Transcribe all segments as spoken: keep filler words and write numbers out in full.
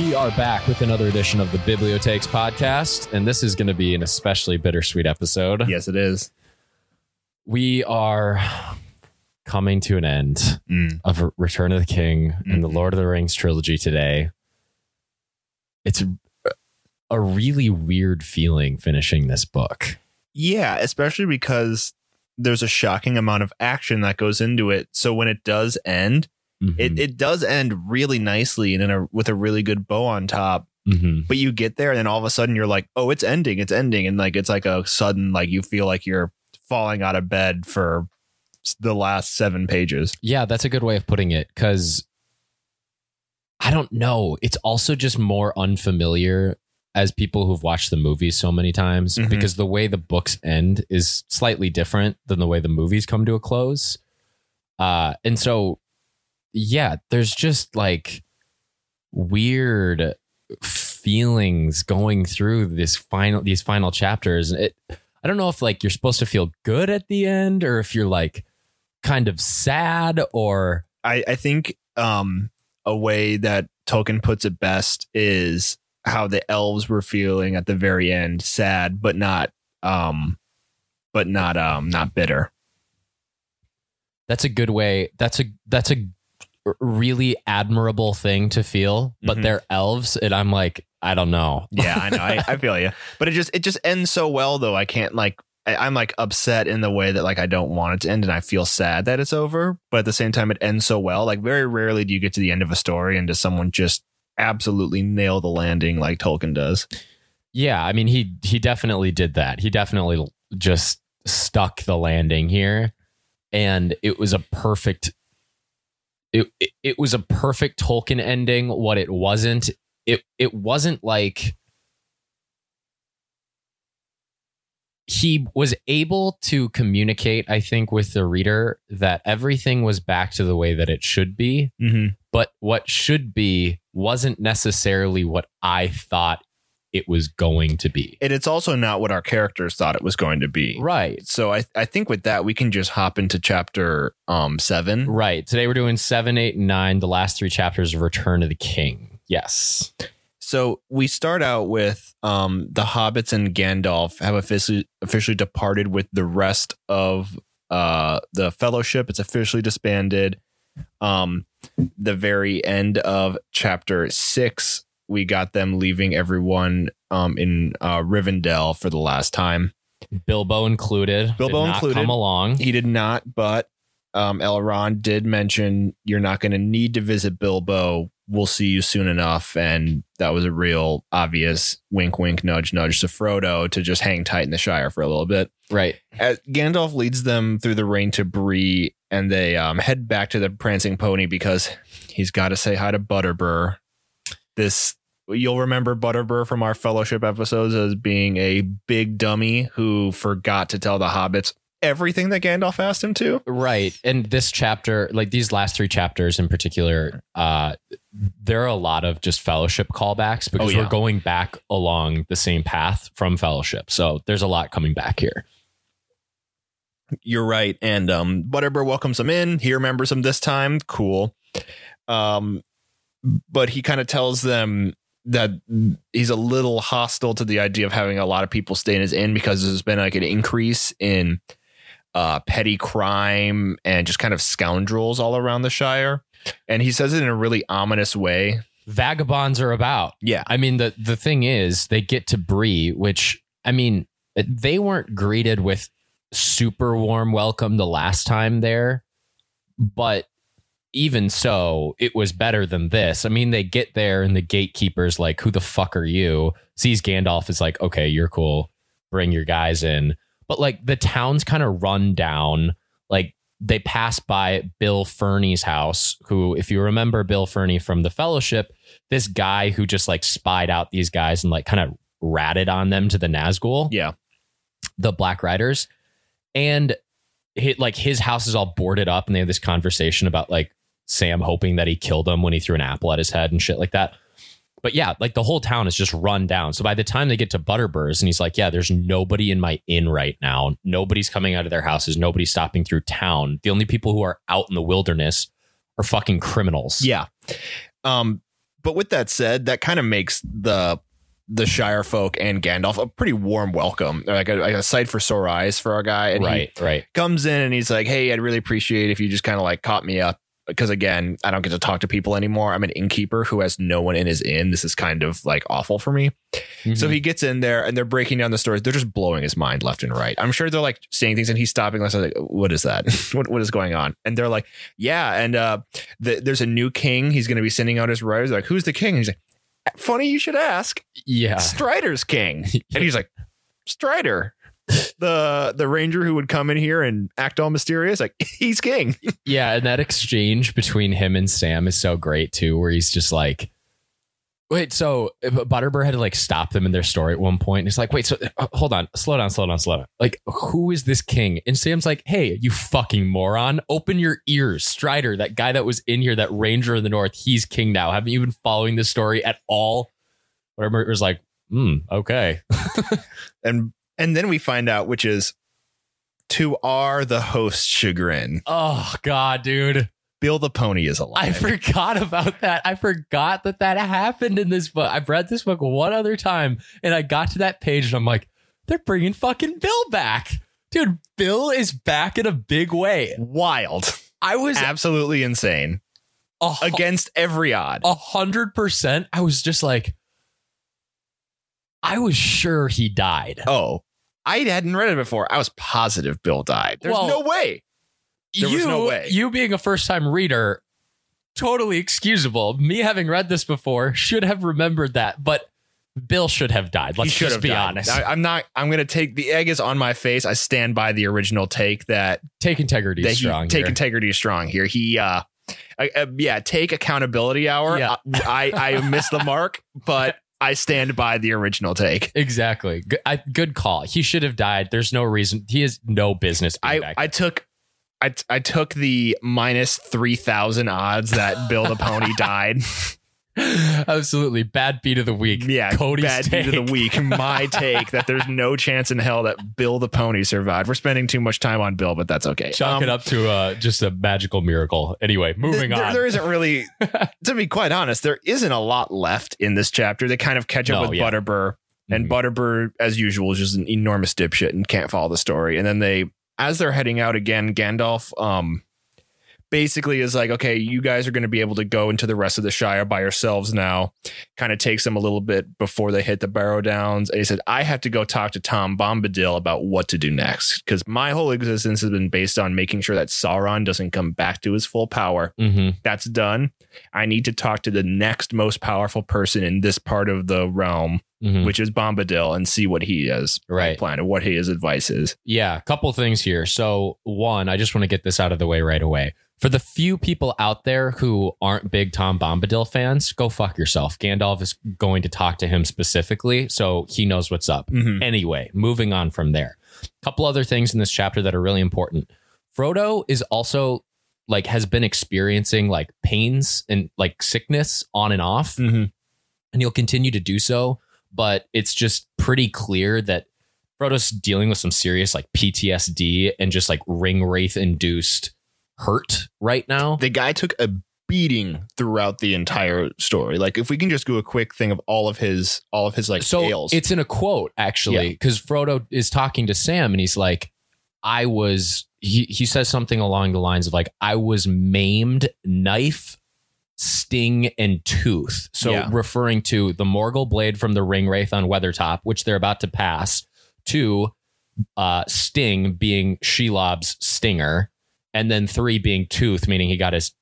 We are back with another edition of the Bibliotheques podcast, and this is going to be an especially bittersweet episode. Yes, it is. We are coming to an end mm. of Return of the King mm. and the Lord of the Rings trilogy today. It's a really weird feeling finishing this book. Yeah, especially because there's a shocking amount of action that goes into it. So when it does end, mm-hmm. it, it does end really nicely and in a, with a really good bow on top. Mm-hmm. But you get there and then all of a sudden you're like, oh, it's ending. It's ending. And like it's like a sudden, like you feel like you're falling out of bed for the last seven pages. Yeah, that's a good way of putting it, because I don't know. It's also just more unfamiliar as people who've watched the movies so many times, mm-hmm. because the way the books end is slightly different than the way the movies come to a close. Uh, and so, yeah, there's just like weird feelings going through this final, these final chapters. It, I don't know if like you're supposed to feel good at the end or if you're like kind of sad or I, I think um, a way that Tolkien puts it best is how the elves were feeling at the very end, sad, but not, um, but not, um, not bitter. That's a good way. That's a, that's a really admirable thing to feel, but mm-hmm. they're elves. And I'm like, I don't know. Yeah, I know. I, I feel you. But it just, it just ends so well though. I can't like, I, I'm like upset in the way that like, I don't want it to end and I feel sad that it's over, but at the same time it ends so well. Like very rarely do you get to the end of a story and does someone just absolutely nail the landing like Tolkien does. Yeah, I mean he he definitely did that. He definitely just stuck the landing here, and it was a perfect it it, it was a perfect Tolkien ending. What it wasn't, it it wasn't like he was able to communicate, I think, with the reader that everything was back to the way that it should be. Mm-hmm. But what should be wasn't necessarily what I thought it was going to be. And it's also not what our characters thought it was going to be. Right. So I, I think with that, we can just hop into chapter um seven. Right. Today we're doing seven, eight, and nine, the last three chapters of Return of the King. Yes. So we start out with um the hobbits and Gandalf have officially, officially departed with the rest of uh the fellowship. It's officially disbanded. Um, the very end of chapter six, we got them leaving everyone um, in uh, Rivendell for the last time. Bilbo included. Bilbo included. Come along. He did not, but um, Elrond did mention you're not going to need to visit Bilbo. We'll see you soon enough. And that was a real obvious wink, wink, nudge, nudge to Frodo to just hang tight in the Shire for a little bit. Right. As Gandalf leads them through the rain to Bree, and they um, head back to the Prancing Pony because he's got to say hi to Butterbur. This, you'll remember Butterbur from our fellowship episodes as being a big dummy who forgot to tell the hobbits everything that Gandalf asked him to. Right. And this chapter, like these last three chapters in particular, uh, there are a lot of just fellowship callbacks because oh, yeah. we're going back along the same path from fellowship. So there's a lot coming back here. You're right. And um, Butterbur welcomes him in. He remembers him this time. Cool. Um, but he kind of tells them that he's a little hostile to the idea of having a lot of people stay in his inn because there's been like an increase in uh, petty crime and just kind of scoundrels all around the Shire. And he says it in a really ominous way. Vagabonds are about. Yeah. I mean, the, the thing is, they get to Bree, which, I mean, they weren't greeted with super warm welcome the last time there, but even so, it was better than this. I mean, they get there and the gatekeeper's like, who the fuck are you? Sees Gandalf is like, okay, you're cool. Bring your guys in. But like the town's kind of run down. Like they pass by Bill Fernie's house, who, if you remember Bill Fernie from the fellowship, this guy who just like spied out these guys and like kind of ratted on them to the Nazgul. Yeah. The Black Riders. And he, like his house is all boarded up, and they have this conversation about like Sam hoping that he killed him when he threw an apple at his head and shit like that. But yeah, like the whole town is just run down. So by the time they get to Butterbur's and he's like, yeah, there's nobody in my inn right now. Nobody's coming out of their houses. Nobody's stopping through town. The only people who are out in the wilderness are fucking criminals. Yeah. Um, But with that said, that kind of makes the the Shire folk and Gandalf a pretty warm welcome, like a, like a sight for sore eyes for our guy. And right, he right. comes in and he's like, hey, I'd really appreciate if you just kind of like caught me up. Because, again, I don't get to talk to people anymore. I'm an innkeeper who has no one in his inn. This is kind of like awful for me. Mm-hmm. So he gets in there and they're breaking down the stories. They're just blowing his mind left and right. I'm sure they're like saying things and he's stopping. Like, what is that? what What is going on? And they're like, yeah. And uh, the, there's a new king. He's going to be sending out his riders. They're like, who's the king? And he's like, funny you should ask. Yeah. Strider's king. And he's like, Strider, the the ranger who would come in here and act all mysterious, like, he's king. Yeah. And that exchange between him and Sam is so great too, where he's just like, wait, so Butterbur had to like stop them in their story at one point. And it's like, wait, so uh, hold on, slow down, slow down, slow down. Like, who is this king? And Sam's like, hey, you fucking moron, open your ears. Strider, that guy that was in here, that ranger in the north, he's king now. Haven't you been following this story at all? Whatever. It was like, hmm, okay. and And then we find out, which is to our the host's chagrin. Oh, God, dude. Bill the Pony is alive. I forgot about that. I forgot that that happened in this book. I've read this book one other time and I got to that page and I'm like, they're bringing fucking Bill back. Dude, Bill is back in a big way. Wild. I was absolutely insane. A, Against every odd. A hundred percent. I was just like, I was sure he died. Oh. I hadn't read it before. I was positive Bill died. There's well, no way. There you, was no way. You being a first-time reader, totally excusable. Me having read this before should have remembered that, but Bill should have died. Let's just be died. honest. I, I'm not. I'm going to take the egg is on my face. I stand by the original take that take integrity that is strong. He, take integrity is strong here. He, uh, I, uh, yeah, take accountability hour. Yeah. I, I, I missed the mark, but. I stand by the original take. Exactly. Good, I, good call. He should have died. There's no reason. He has no business being I, back. I took I, I took the minus three thousand odds that Bill the Pony died. Absolutely. Bad beat of the week. Yeah. Cody's bad take. beat of the week. My take that there's no chance in hell that Bill the Pony survived. We're spending too much time on Bill, but that's okay. Chalk um, it up to uh, just a magical miracle. Anyway, moving th- on. There isn't really, to be quite honest, there isn't a lot left in this chapter. They kind of catch up no, with yeah. Butterbur, and mm-hmm. Butterbur, as usual, is just an enormous dipshit and can't follow the story. And then they, as they're heading out again, Gandalf, um, basically is like, okay, you guys are going to be able to go into the rest of the Shire by yourselves now. Kind of takes them a little bit before they hit the Barrow Downs. And he said, I have to go talk to Tom Bombadil about what to do next, because my whole existence has been based on making sure that Sauron doesn't come back to his full power. Mm-hmm. That's done. I need to talk to the next most powerful person in this part of the realm, mm-hmm. which is Bombadil, and see what he has right. planned and what his advice is. Yeah, a couple things here. So one, I just want to get this out of the way right away. For the few people out there who aren't big Tom Bombadil fans, go fuck yourself. Gandalf is going to talk to him specifically, so he knows what's up. Mm-hmm. Anyway, moving on from there. A couple other things in this chapter that are really important. Frodo is also like has been experiencing like pains and like sickness on and off, mm-hmm. and he'll continue to do so. But it's just pretty clear that Frodo's dealing with some serious like P T S D and just like ring wraith induced hurt right now. The guy took a beating throughout the entire story. Like, if we can just do a quick thing of all of his all of his like so tales. It's in a quote, actually, because yeah. Frodo is talking to Sam and he's like, I was he, he says something along the lines of like, I was maimed, knife, sting, and tooth. So yeah. referring to the Morgul blade from the ring wraith on Weathertop, which they're about to pass, to uh sting being Shelob's stinger. And then three being tooth, meaning he got his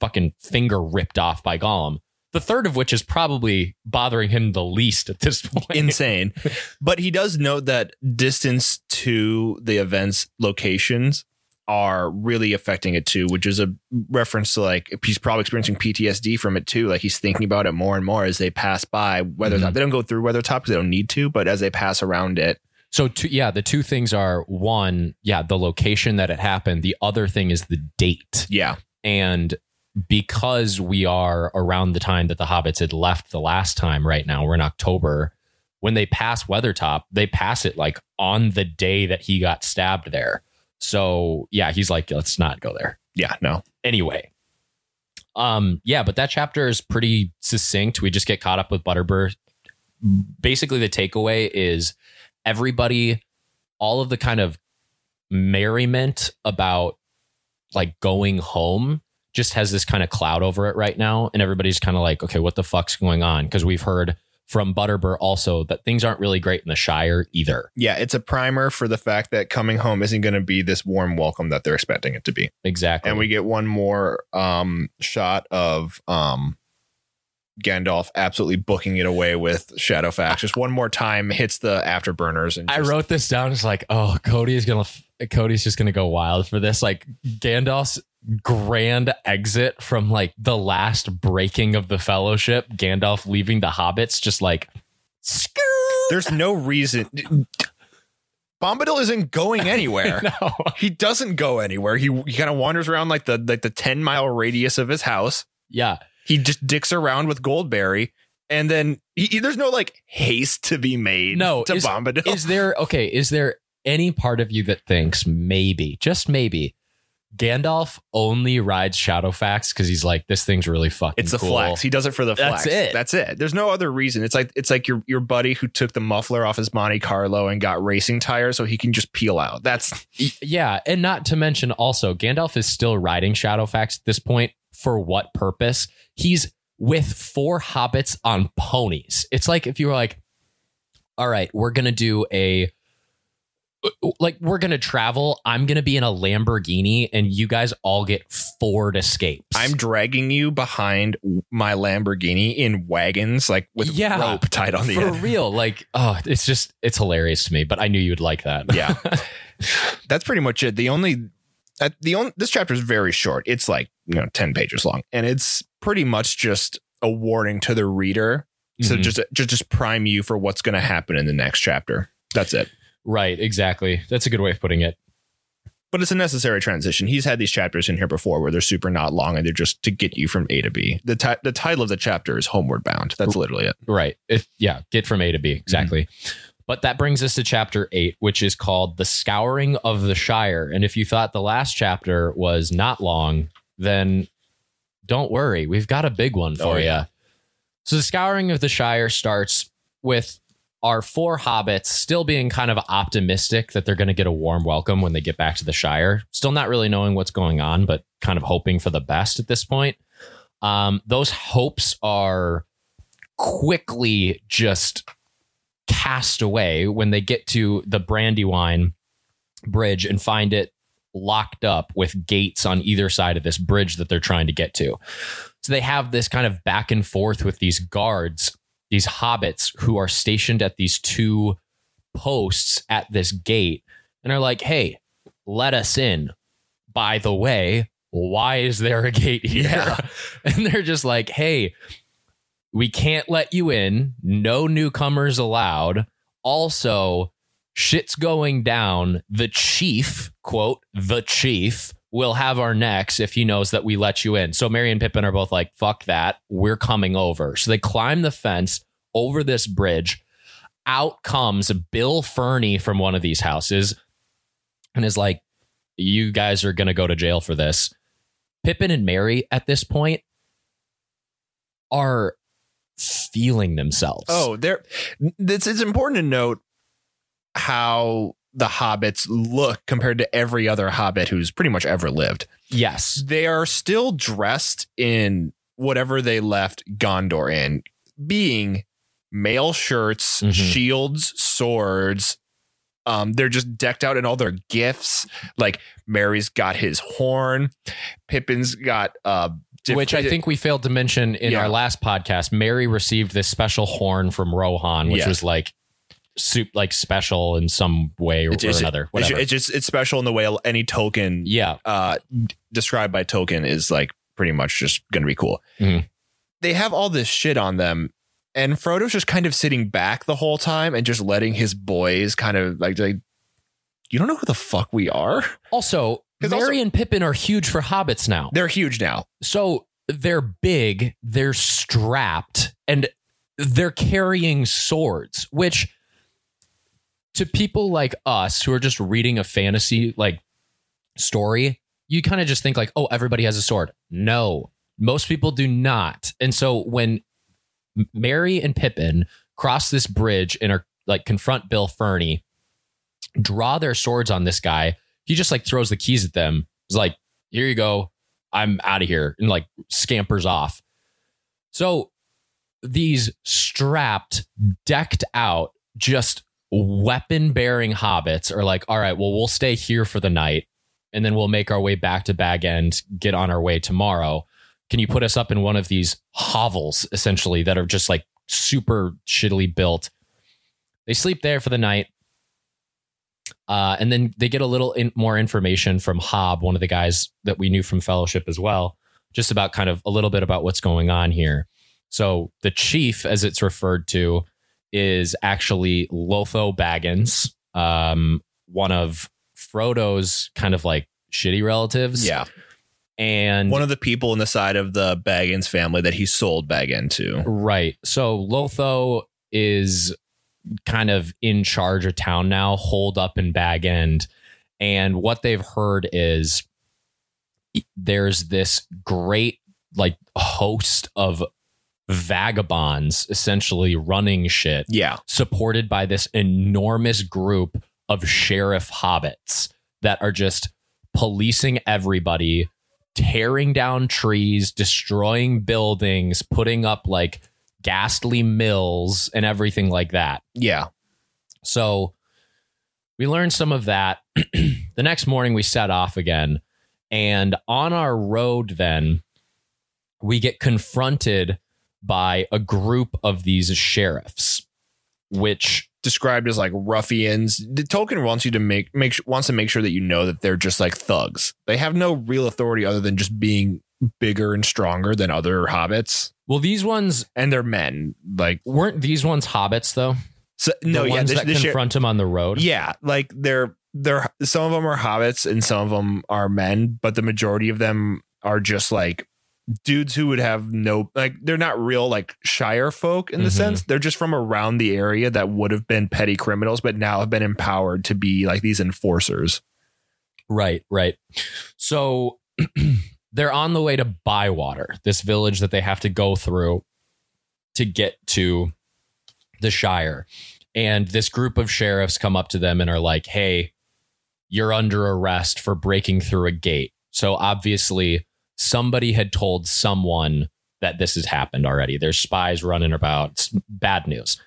fucking finger ripped off by Gollum. The third of which is probably bothering him the least at this point. Insane. But he does note that distance to the event's locations are really affecting it too, which is a reference to like he's probably experiencing P T S D from it too. Like he's thinking about it more and more as they pass by Weathertop. Mm-hmm. They don't go through Weathertop because they don't need to, but as they pass around it. So, two, yeah, the two things are, one, yeah, the location that it happened. The other thing is the date. Yeah. And because we are around the time that the hobbits had left the last time right now, we're in October, when they pass Weathertop, they pass it like on the day that he got stabbed there. So, yeah, he's like, let's not go there. Yeah, no. Anyway, Um, yeah, but that chapter is pretty succinct. We just get caught up with Butterbur. Basically, the takeaway is everybody, all of the kind of merriment about like going home just has this kind of cloud over it right now. And everybody's kind of like, okay, what the fuck's going on? Because we've heard from Butterbur also that things aren't really great in the Shire either. Yeah, it's a primer for the fact that coming home isn't going to be this warm welcome that they're expecting it to be. Exactly. And we get one more um, shot of um, Gandalf absolutely booking it away with Shadowfax. Just one more time, hits the afterburners. And just, I wrote this down. It's like, oh, Cody is gonna. Cody's just gonna go wild for this. Like Gandalf's grand exit from like the last breaking of the Fellowship, Gandalf leaving the hobbits just like Scoot! There's no reason. Bombadil isn't going anywhere. No. He doesn't go anywhere. He he kind of wanders around like the like the ten mile radius of his house. Yeah. He just dicks around with Goldberry. And then he, there's no like haste to be made no, to is, Bombadil. Is there okay, is there any part of you that thinks maybe, just maybe, Gandalf only rides Shadowfax because he's like, this thing's really fucking cool. It's the cool. flex. He does it for the flex. That's it. That's it. There's no other reason. It's like it's like your your buddy who took the muffler off his Monte Carlo and got racing tires so he can just peel out. That's yeah. And not to mention also, Gandalf is still riding Shadowfax at this point. For what purpose? He's with four hobbits on ponies. It's like if you were like, all right, we're going to do a like we're going to travel. I'm going to be in a Lamborghini and you guys all get Ford Escapes. I'm dragging you behind my Lamborghini in wagons, like with yeah, rope tied on the for end. For real. Like, oh, it's just it's hilarious to me, but I knew you would like that. Yeah, that's pretty much it. The only the only this chapter is very short. It's like, you know, ten pages long, and it's pretty much just a warning to the reader. So mm-hmm. just just just prime you for what's going to happen in the next chapter. That's it. Right, exactly. That's a good way of putting it. But it's a necessary transition. He's had these chapters in here before where they're super not long and they're just to get you from A to B. The t- the title of the chapter is Homeward Bound. That's literally it. Right. It, yeah. Get from A to B. Exactly. Mm-hmm. But that brings us to chapter eight, which is called The Scouring of the Shire. And if you thought the last chapter was not long, then don't worry. We've got a big one for oh, you. Yeah. So The Scouring of the Shire starts with our four hobbits still being kind of optimistic that they're going to get a warm welcome when they get back to the Shire. Still not really knowing what's going on, but kind of hoping for the best at this point. Um, those hopes are quickly just cast away when they get to the Brandywine Bridge and find it locked up with gates on either side of this bridge that they're trying to get to. So they have this kind of back and forth with these guards, these hobbits who are stationed at these two posts at this gate and are like, hey, let us in. By the way, why is there a gate here? Yeah. And they're just like, hey, we can't let you in. No newcomers allowed. Also, shit's going down. The chief, quote, the chief will have our necks if he knows that we let you in. So Merry and Pippin are both like, fuck that. We're coming over. So they climb the fence over this bridge. Out comes Bill Fernie from one of these houses and is like, you guys are going to go to jail for this. Pippin and Merry at this point are feeling themselves. Oh, they're, this is important to note how the hobbits look compared to every other hobbit who's pretty much ever lived. Yes. They are still dressed in whatever they left Gondor in, being mail shirts, mm-hmm. shields, swords. Um, they're just decked out in all their gifts. Like Merry's got his horn. Pippin's got uh, diff- which I think we failed to mention in yeah. our last podcast. Merry received this special horn from Rohan, which yeah. was like soup, like special in some way or, it's, or it's, another. Whatever. It's just it's special in the way any Tolkien, yeah, uh, described by Tolkien is like pretty much just going to be cool. Mm-hmm. They have all this shit on them, and Frodo's just kind of sitting back the whole time and just letting his boys kind of like, like you don't know who the fuck we are. Also, Merry and Pippin are huge for hobbits now. They're huge now, so they're big, they're strapped, and they're carrying swords, which, to people like us who are just reading a fantasy like story, you kind of just think like, oh, everybody has a sword. No, Most people do not. And so when Merry and Pippin cross this bridge and are like confront Bill Ferny, draw their swords on this guy, he just like throws the keys at them. He's like, here you go. I'm out of here, and like scampers off. So these strapped, decked out, just weapon bearing hobbits are like, all right, well, we'll stay here for the night and then we'll make our way back to Bag End, get on our way tomorrow. Can you put us up in one of these hovels, essentially, that are just like super shittily built? They sleep there for the night. Uh, and then they get a little in, more information from Hob, one of the guys that we knew from Fellowship as well, just about kind of a little bit about what's going on here. So the chief, as it's referred to, is actually Lotho Baggins, um, one of Frodo's kind of like shitty relatives. Yeah. And one of the people in the side of the Baggins family that he sold Bag End to. Right. So Lotho is kind of in charge of town now, holed up in Bag End. And what they've heard is there's this great like host of vagabonds essentially running shit. Yeah. Supported by this enormous group of sheriff hobbits that are just policing everybody, tearing down trees, destroying buildings, putting up like ghastly mills and everything like that. Yeah. So we learned some of that. The next morning we set off again, and on our road then we get confronted by a group of these sheriffs, which described as like ruffians. The Tolkien wants you to make make wants to make sure that you know that they're just like thugs. They have no real authority other than just being bigger and stronger than other hobbits. Well, these ones, and they're men. Like, weren't these ones hobbits though? So, no, the yeah, ones the, that the confront them on the road. Yeah, like they're they're some of them are hobbits and some of them are men, but the majority of them are just like dudes who would have no, like, they're not real like Shire folk in the mm-hmm. sense. They're just from around the area that would have been petty criminals, but now have been empowered to be like these enforcers. Right, right. So they're on the way to Bywater, this village that they have to go through to get to the Shire. And this group of sheriffs come up to them and are like, hey, you're under arrest for breaking through a gate. So obviously somebody had told someone that this has happened already. There's spies running about. It's bad news.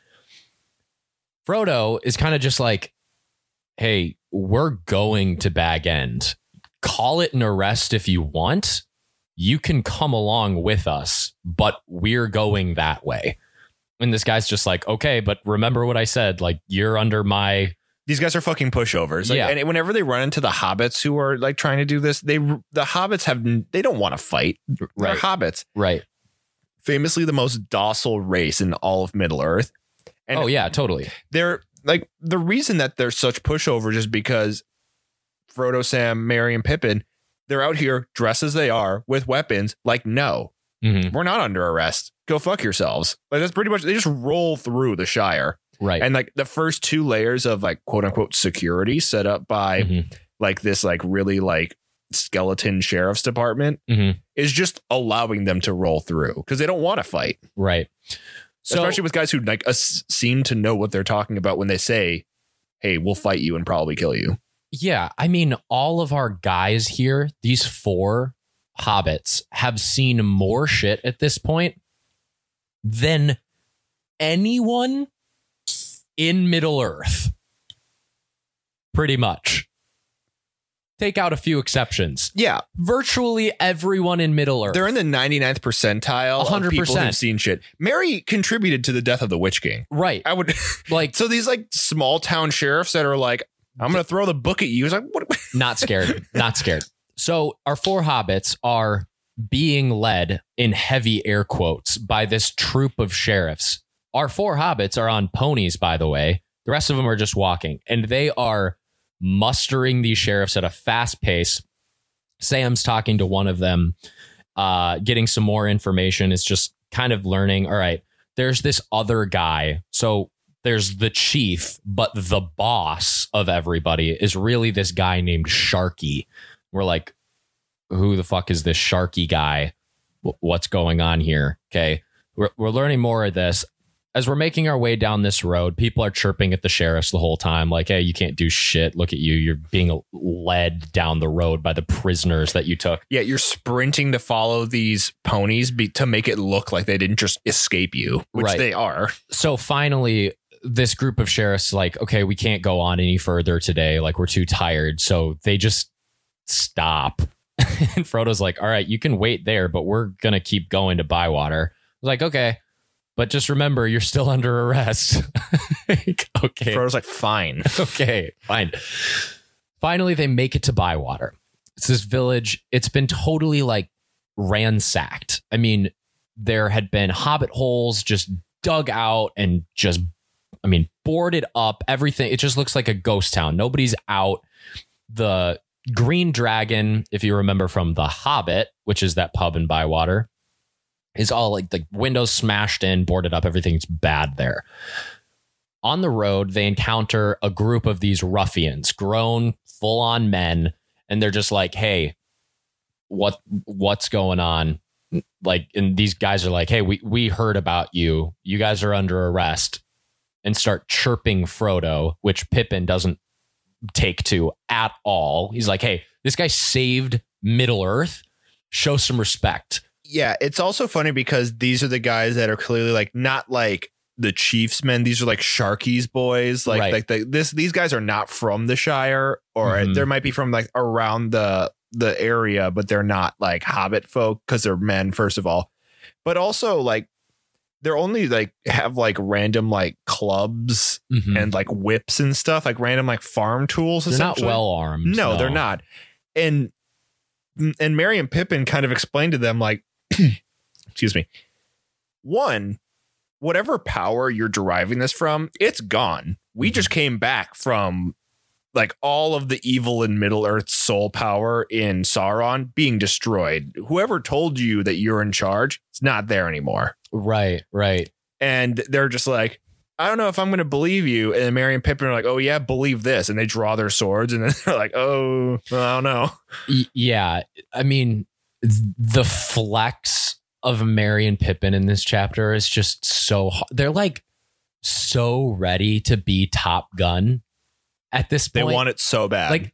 Frodo is kind of just like, hey, we're going to Bag End. Call it an arrest if you want. You can come along with us, but we're going that way. And this guy's just like, okay, but remember what I said. Like, you're under my... These guys are fucking pushovers. Like, yeah. And whenever they run into the hobbits who are like trying to do this, they the hobbits have they don't want to fight. They're right. hobbits. Right. Famously, the most docile race in all of Middle Earth. And oh, yeah, totally. They're like the reason that they're such pushovers is because Frodo, Sam, Merry and Pippin, they're out here dressed as they are with weapons. Like, no, mm-hmm. we're not under arrest. Go fuck yourselves. Like, that's pretty much they just roll through the Shire. Right. And like the first two layers of like, quote unquote, security set up by mm-hmm. like this, like really like skeleton sheriff's department mm-hmm. is just allowing them to roll through because they don't want to fight. Right. So, especially with guys who like us seem to know what they're talking about when they say, hey, we'll fight you and probably kill you. Yeah. I mean, all of our guys here, these four hobbits, have seen more shit at this point than anyone in Middle Earth, pretty much. Take out a few exceptions. Yeah. Virtually everyone in Middle Earth. They're in the ninety-ninth percentile one hundred percent. Of people who've seen shit. Merry contributed to the death of the Witch King. Right. I would like so these like small town sheriffs that are like, I'm going to throw the book at you. It's like, what? Not scared. Not scared. So our four hobbits are being led in heavy air quotes by this troop of sheriffs. Our four hobbits are on ponies, by the way. The rest of them are just walking, and they are mustering these sheriffs at a fast pace. Sam's talking to one of them, uh, getting some more information. It's just kind of learning. All right, there's this other guy. So there's the chief, but the boss of everybody is really this guy named Sharky. We're like, who the fuck is this Sharky guy? w- what's going on here. Okay, we're, we're learning more of this. As we're making our way down this road, people are chirping at the sheriffs the whole time. Like, hey, you can't do shit. Look at you. You're being led down the road by the prisoners that you took. Yeah, you're sprinting to follow these ponies be- to make it look like they didn't just escape you, which right. they are. So finally, this group of sheriffs like, okay, we can't go on any further today. Like, we're too tired. So they just stop. And Frodo's like, all right, you can wait there, but we're going to keep going to Bywater. Like, okay. But just remember, you're still under arrest. Okay. Frodo's like, fine. Okay, fine. Finally, they make it to Bywater. It's this village. It's been totally like ransacked. I mean, there had been hobbit holes just dug out and just, I mean, boarded up, everything. It just looks like a ghost town. Nobody's out. The Green Dragon, if you remember from The Hobbit, which is that pub in Bywater, is all like the windows smashed in, boarded up. Everything's bad there. On the road, they encounter a group of these ruffians, grown, full on men. And they're just like, hey, what what's going on? Like, and these guys are like, hey, we, we heard about you. You guys are under arrest, and start chirping Frodo, which Pippin doesn't take to at all. He's like, hey, this guy saved Middle Earth. Show some respect. Yeah, it's also funny because these are the guys that are clearly like not like the chief's men. These are like Sharky's boys. Like, right. like the, this, these guys are not from the Shire, or mm-hmm. there might be from like around the the area, but they're not like hobbit folk because they're men, first of all. But also like they're only like have like random like clubs mm-hmm. and like whips and stuff, like random like farm tools. They're not well armed. No, no, they're not. And and Merry and Pippin kind of explained to them like, excuse me. One, whatever power you're deriving this from, it's gone. We just came back from like all of the evil in Middle Earth's soul power in Sauron being destroyed. Whoever told you that you're in charge, it's not there anymore. Right, right. And they're just like, I don't know if I'm going to believe you. And Merry and Pippin are like, oh, yeah, believe this. And they draw their swords and then they're like, oh, I don't know. Yeah, I mean, the flex of Merry and Pippin in this chapter is just so hard. They're like so ready to be Top Gun at this point. They want it so bad. Like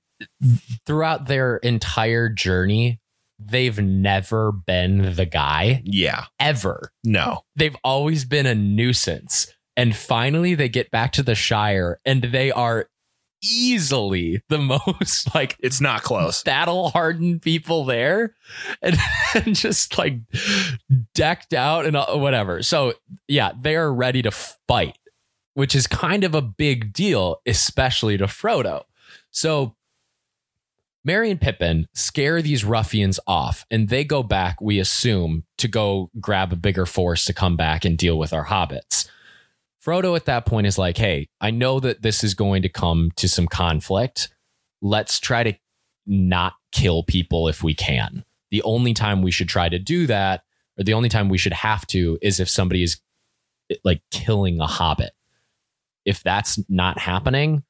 throughout their entire journey, they've never been the guy. Yeah. Ever. No. They've always been a nuisance. And finally, they get back to the Shire and they are easily the most like it's not close battle hardened people there and, and just like decked out and whatever. So, yeah, they are ready to fight, which is kind of a big deal, especially to Frodo. So Merry and Pippin scare these ruffians off and they go back, we assume, to go grab a bigger force to come back and deal with our hobbits. Frodo at that point is like, hey, I know that this is going to come to some conflict. Let's try to not kill people if we can. The only time we should try to do that, or the only time we should have to, is if somebody is like killing a hobbit. If that's not happening,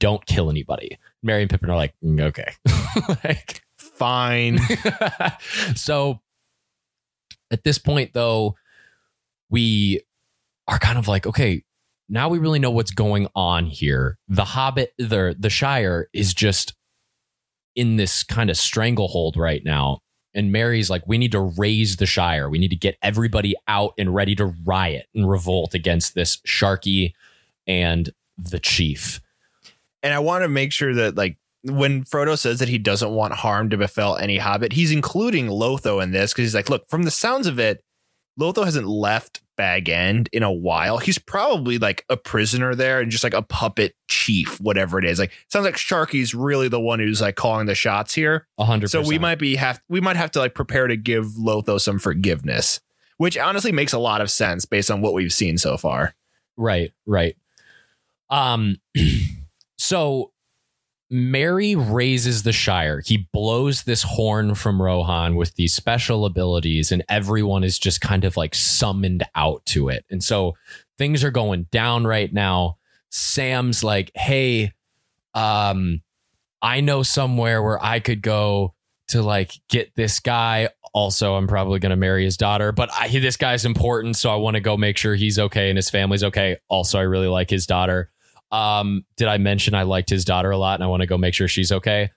don't kill anybody. Merry and Pippin are like, mm, okay, like, fine. So at this point, though, we are kind of like, okay, now we really know what's going on here. The Hobbit, the, the Shire is just in this kind of stranglehold right now. And Merry's like, we need to raise the Shire. We need to get everybody out and ready to riot and revolt against this Sharky and the chief. And I want to make sure that like, when Frodo says that he doesn't want harm to befell any Hobbit, he's including Lotho in this. Cause he's like, look, from the sounds of it, Lotho hasn't left Bag End in a while. He's probably like a prisoner there and just like a puppet chief, whatever it is. Like, sounds like Sharky's really the one who's like calling the shots here. A hundred. So we might be have we might have to like prepare to give Lotho some forgiveness, which honestly makes a lot of sense based on what we've seen so far. Right, right. Um, so Merry raises the Shire. He blows this horn from Rohan with these special abilities, and everyone is just kind of like summoned out to it. And so things are going down right now. Sam's like, hey, um, I know somewhere where I could go to like get this guy. Also, I'm probably going to marry his daughter, but I, this guy's important, so I want to go make sure he's okay and his family's okay. Also, I really like his daughter. Um, did I mention I liked his daughter a lot and I want to go make sure she's okay?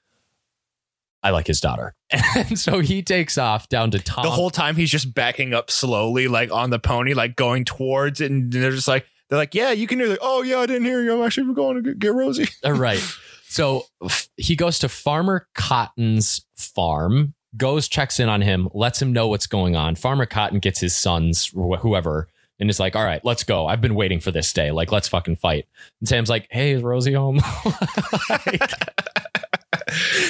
I like his daughter. And so he takes off down to Tom. The whole time he's just backing up slowly, like on the pony, like going towards it. And they're just like, they're like, yeah, you can hear. Like, oh, yeah, I didn't hear you. I'm actually going to get Rosie. All right. So he goes to Farmer Cotton's farm, goes, checks in on him, lets him know what's going on. Farmer Cotton gets his sons, wh- whoever. And it's like, all right, let's go. I've been waiting for this day. Like, let's fucking fight. And Sam's like, hey, is Rosie home? Like,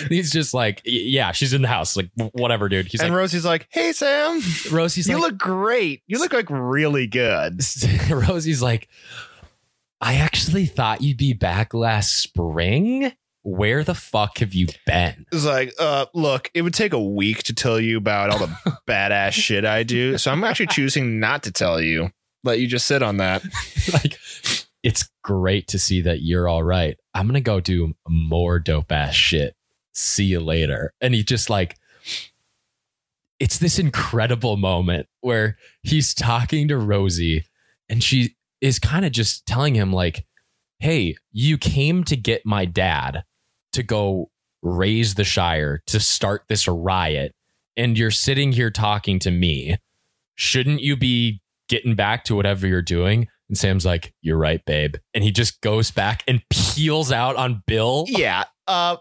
he's just like, yeah, she's in the house. Like, whatever, dude. He's and like, Rosie's like, hey, Sam. Rosie's you like, look great. You look like really good. Rosie's like, I actually thought you'd be back last spring. Where the fuck have you been? It's like, uh, look, it would take a week to tell you about all the badass shit I do. So I'm actually choosing not to tell you. Let you just sit on that. Like, it's great to see that you're all right. I'm going to go do more dope ass shit. See you later. And he just like, it's this incredible moment where he's talking to Rosie and she is kind of just telling him like, hey, you came to get my dad to go raise the Shire to start this riot. And you're sitting here talking to me. Shouldn't you be getting back to whatever you're doing? And Sam's like, you're right, babe. And he just goes back and peels out on Bill. Yeah. Uh,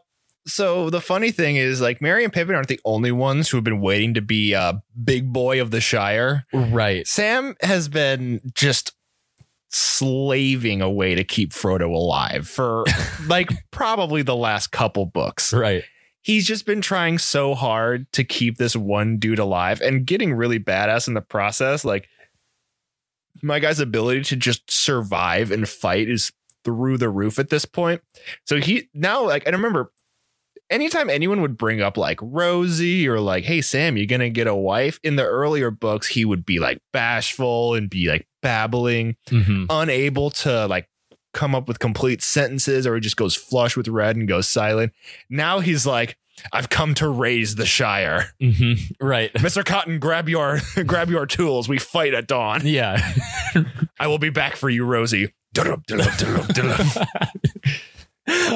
so the funny thing is, like, Merry and Pippin aren't the only ones who have been waiting to be a uh, big boy of the Shire. Right. Sam has been just slaving away to keep Frodo alive for like probably the last couple books. Right. He's just been trying so hard to keep this one dude alive and getting really badass in the process. Like, my guy's ability to just survive and fight is through the roof at this point. So he now, like, I remember anytime anyone would bring up like Rosie or like, hey, Sam, you're going to get a wife, in the earlier books, he would be like bashful and be like babbling, mm-hmm. unable to like come up with complete sentences, or he just goes flush with red and goes silent. Now he's like, I've come to raise the Shire. Mm-hmm. Right. Mister Cotton, grab your grab your tools. We fight at dawn. Yeah. I will be back for you, Rosie.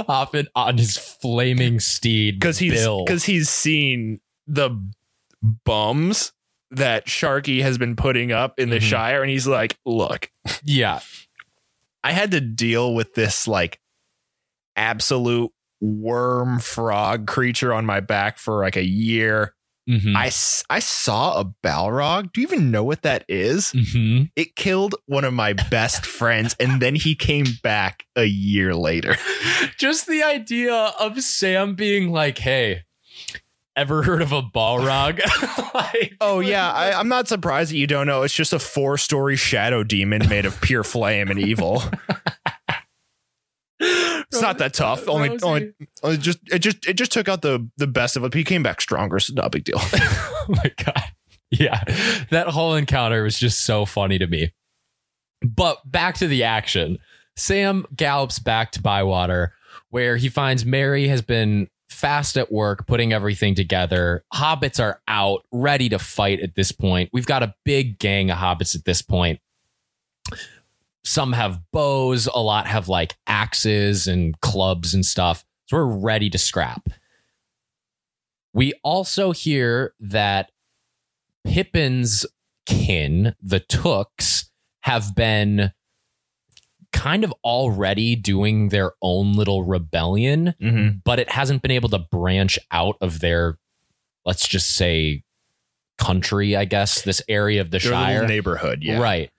Off and on his flaming steed. Because he's because he's seen the bums that Sharky has been putting up in the mm-hmm. Shire. And he's like, look. Yeah. I had to deal with this like absolute worm frog creature on my back for like a year. Mm-hmm. I, I saw a Balrog. Do you even know what that is? Mm-hmm. It killed one of my best friends, and then he came back a year later. Just the idea of Sam being like, hey, ever heard of a Balrog? Like, oh, yeah. I, I'm not surprised that you don't know. It's just a four story shadow demon made of pure flame and evil. It's Rosie, not that tough. Only, only, only, just it just it just took out the the best of it. He came back stronger, so not a big deal. Oh my god, yeah, that whole encounter was just so funny to me. But back to the action. Sam gallops back to Bywater, where he finds Merry has been fast at work putting everything together. Hobbits are out, ready to fight at this point. We've got a big gang of hobbits at this point. Some have bows, a lot have like axes and clubs and stuff. So we're ready to scrap. We also hear that Pippin's kin, the Tooks, have been kind of already doing their own little rebellion, mm-hmm. but it hasn't been able to branch out of their, let's just say, country, I guess, this area of the their Shire. Neighborhood, yeah. Right.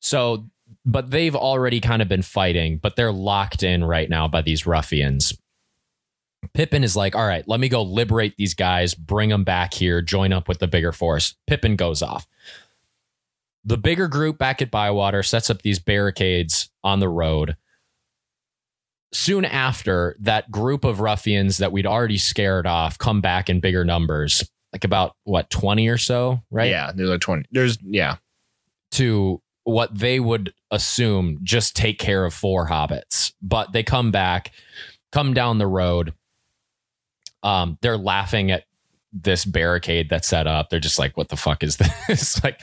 So... but they've already kind of been fighting, but they're locked in right now by these ruffians. Pippin is like, all right, let me go liberate these guys, bring them back here, join up with the bigger force. Pippin goes off. The bigger group back at Bywater sets up these barricades on the road. Soon after, that group of ruffians that we'd already scared off come back in bigger numbers, like about, what, twenty or so, right? Yeah, there's like twenty. There's, yeah. To... what they would assume just take care of four hobbits, but they come back, come down the road. Um, they're laughing at this barricade that's set up. They're just like, what the fuck is this? Like,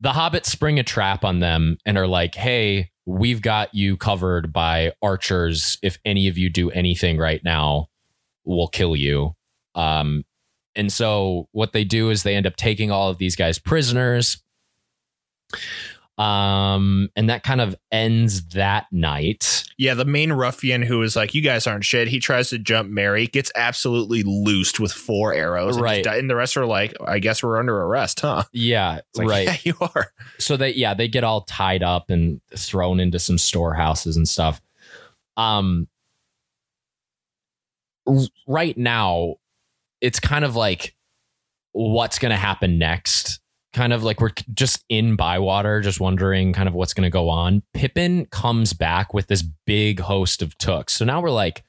the hobbits spring a trap on them and are like, hey, we've got you covered by archers. If any of you do anything right now, we'll kill you. Um, and so what they do is they end up taking all of these guys prisoners. Um, and that kind of ends that night. Yeah, the main ruffian who is like, you guys aren't shit. He tries to jump Merry, gets absolutely loosed with four arrows. Right. And, and the rest are like, I guess we're under arrest, huh? Yeah, like, right. Yeah, you are. So they, yeah, they get all tied up and thrown into some storehouses and stuff. Um, right now, it's kind of like, what's going to happen next? Kind of like we're just in Bywater, just wondering kind of what's going to go on. Pippin comes back with this big host of Tooks. So now we're like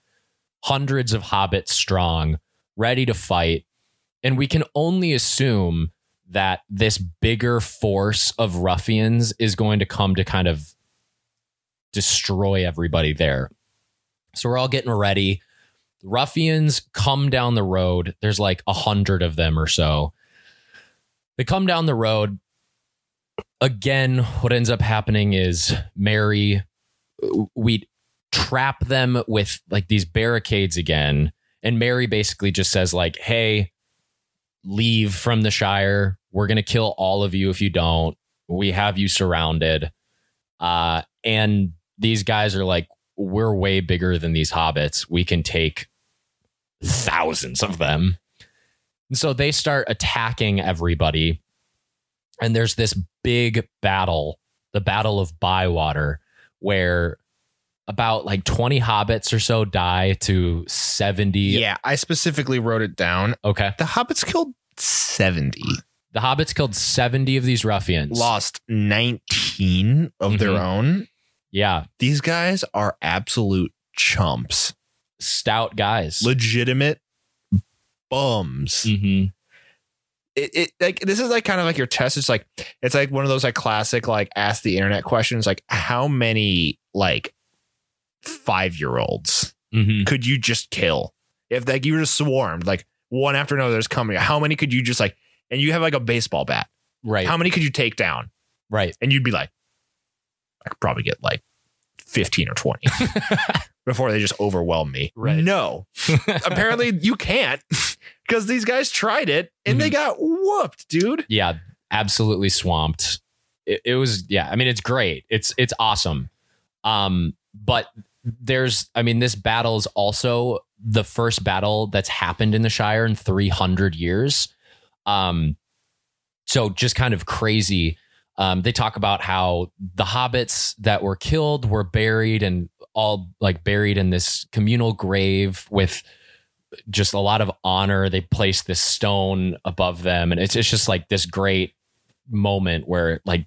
hundreds of hobbits strong, ready to fight. And we can only assume that this bigger force of ruffians is going to come to kind of destroy everybody there. So we're all getting ready. Ruffians come down the road. There's like a hundred of them or so. They come down the road. Again, what ends up happening is Merry, we trap them with like these barricades again. And Merry basically just says like, hey, leave from the Shire. We're going to kill all of you if you don't. We have you surrounded. Uh, and these guys are like, we're way bigger than these hobbits. We can take thousands of them. And so they start attacking everybody. And there's this big battle, the Battle of Bywater, where about like twenty hobbits or so die to seventy. Yeah, I specifically wrote it down. Okay. The hobbits killed seventy. The hobbits killed seventy of these ruffians. Lost nineteen of mm-hmm. their own. Yeah. These guys are absolute chumps. Stout guys. Legitimate bums. Mm-hmm. It, it like this is like kind of like your test. It's like it's like one of those like classic like ask the internet questions. Like how many like five year olds mm-hmm. could you just kill if like you were just swarmed like one after another is coming? How many could you just like and you have like a baseball bat, right? How many could you take down, right? And you'd be like, I could probably get like fifteen or twenty before they just overwhelm me. Right? No, apparently you can't. Because these guys tried it and mm-hmm. they got whooped, dude. Yeah, absolutely swamped. It, it was, yeah, I mean, it's great. It's it's awesome. Um, but there's, I mean, this battle is also the first battle that's happened in the Shire in three hundred years. Um, so just kind of crazy. Um, they talk about how the hobbits that were killed were buried and all like buried in this communal grave with just a lot of honor. They place this stone above them. And it's it's just like this great moment where like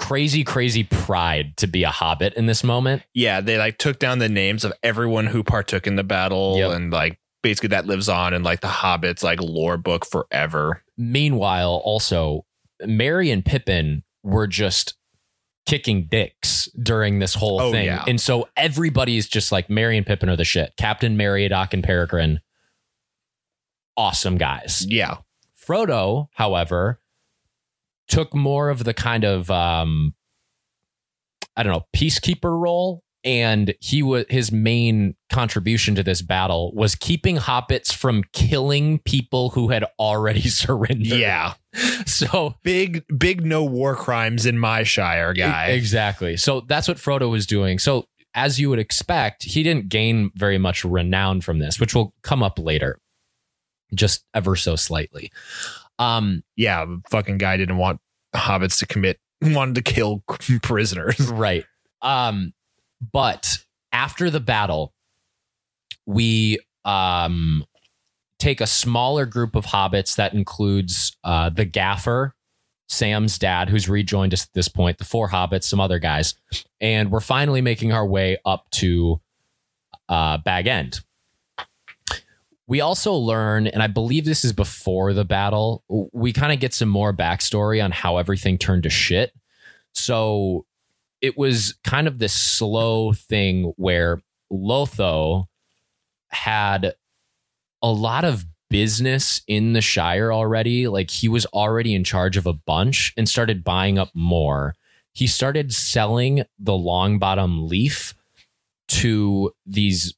crazy, crazy pride to be a hobbit in this moment. Yeah. They like took down the names of everyone who partook in the battle. Yep. And like basically that lives on in like the Hobbit's like lore book forever. Meanwhile, also Merry and Pippin were just kicking dicks during this whole oh, thing. Yeah. And so everybody's just like Merry and Pippin are the shit. Captain Meriadoc and Peregrine. Awesome guys. Yeah. Frodo, however, took more of the kind of, um, I don't know, peacekeeper role. And he was his main contribution to this battle was keeping hobbits from killing people who had already surrendered. Yeah. So big, big, no war crimes in my Shire, guy. Exactly. So that's what Frodo was doing. So as you would expect, he didn't gain very much renown from this, which will come up later. Just ever so slightly. Um, yeah. The fucking guy didn't want hobbits to commit, wanted to kill prisoners. Right. Um, But after the battle, we um, take a smaller group of hobbits that includes uh, the gaffer, Sam's dad, who's rejoined us at this point, the four hobbits, some other guys. And we're finally making our way up to uh, Bag End. We also learn, and I believe this is before the battle, we kind of get some more backstory on how everything turned to shit. So it was kind of this slow thing where Lotho had a lot of business in the Shire already. Like, he was already in charge of a bunch and started buying up more. He started selling the Longbottom leaf to these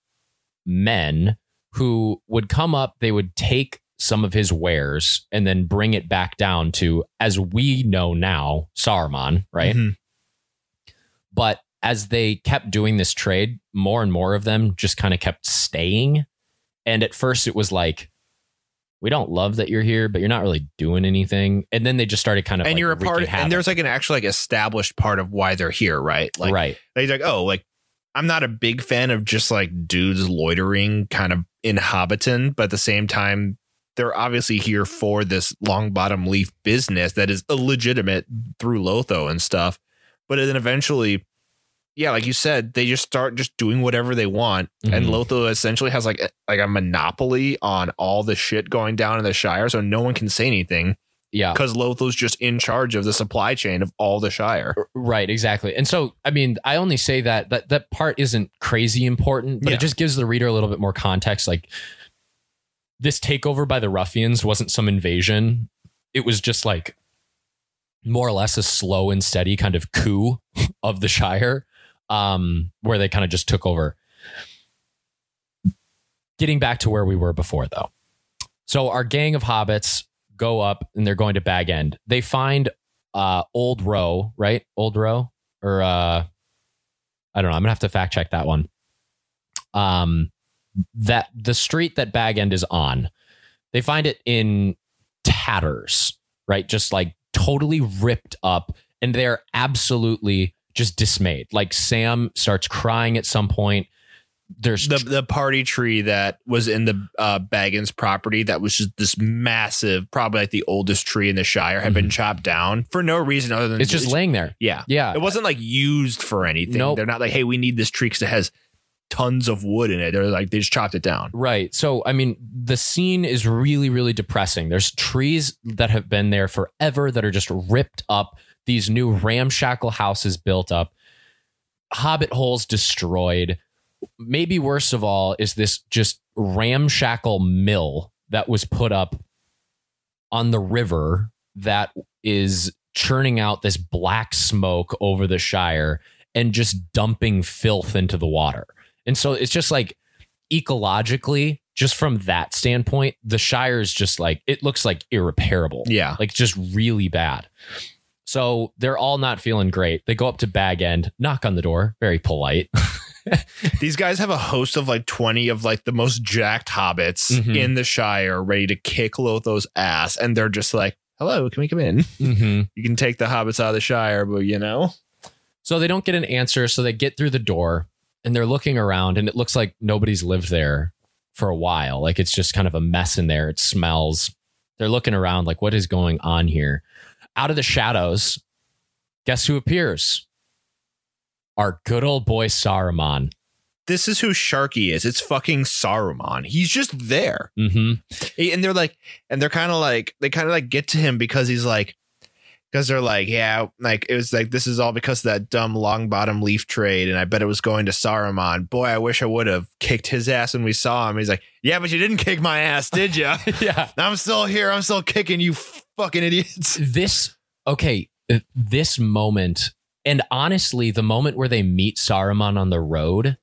men who would come up. They would take some of his wares and then bring it back down to, as we know now, Saruman, right? Mm-hmm. But as they kept doing this trade, more and more of them just kind of kept staying. And at first it was like, we don't love that you're here, but you're not really doing anything. And then they just started kind of, and like, you're a part of, and there's like an actual, like, established part of why they're here, right? Like, right. They're like, oh, like, I'm not a big fan of just like dudes loitering kind of in Hobbiton, but at the same time, they're obviously here for this Longbottom leaf business that is illegitimate through Lotho and stuff. But then eventually, yeah, like you said, they just start just doing whatever they want. Mm-hmm. And Lotho essentially has like a, like a monopoly on all the shit going down in the Shire. So no one can say anything. Yeah, because Lotho's just in charge of the supply chain of all the Shire. Right, exactly. And so, I mean, I only say that that, that part isn't crazy important, but yeah. It just gives the reader a little bit more context. Like, this takeover by the ruffians wasn't some invasion. It was just like more or less a slow and steady kind of coup of the Shire, um, where they kind of just took over. Getting back to where we were before, though. So our gang of hobbits go up and they're going to Bag End. They find uh, Old Row, right? Old Row or uh, I don't know. I'm gonna have to fact check that one. Um, that the street that Bag End is on, they find it in tatters, right? Just like totally ripped up, and they're absolutely just dismayed. Like, Sam starts crying at some point. There's the, the party tree that was in the uh, Baggins property that was just this massive, probably like the oldest tree in the Shire, had mm-hmm. been chopped down for no reason other than it's just, just laying there. Yeah. Yeah. It wasn't like used for anything. Nope. They're not like, hey, we need this tree because it has tons of wood in it. They're like, they just chopped it down. Right. So, I mean, the scene is really, really depressing. There's trees that have been there forever that are just ripped up. These new ramshackle houses built up. Hobbit holes destroyed. Maybe worst of all is this just ramshackle mill that was put up on the river that is churning out this black smoke over the Shire and just dumping filth into the water. And so it's just like ecologically, just from that standpoint, the Shire is just like, it looks like irreparable. Yeah. Like just really bad. So they're all not feeling great. They go up to Bag End, knock on the door. Very polite. These guys have a host of like twenty of like the most jacked hobbits mm-hmm. in the Shire ready to kick Lotho's ass. And they're just like, hello, can we come in? Mm-hmm. You can take the hobbits out of the Shire, but you know. So they don't get an answer. So they get through the door and they're looking around, and it looks like nobody's lived there for a while. Like, it's just kind of a mess in there. It smells. They're looking around like, what is going on here? Out of the shadows, guess who appears? Our good old boy Saruman. This is who Sharky is. It's fucking Saruman. He's just there. Mm-hmm. And they're like, and they're kind of like, they kind of like get to him because he's like, because they're like, yeah, like it was like, this is all because of that dumb Longbottom leaf trade. And I bet it was going to Saruman. Boy, I wish I would have kicked his ass when we saw him. He's like, yeah, but you didn't kick my ass, did you? Yeah. I'm still here. I'm still kicking you fucking idiots. This, okay, this moment. And honestly, the moment where they meet Saruman on the road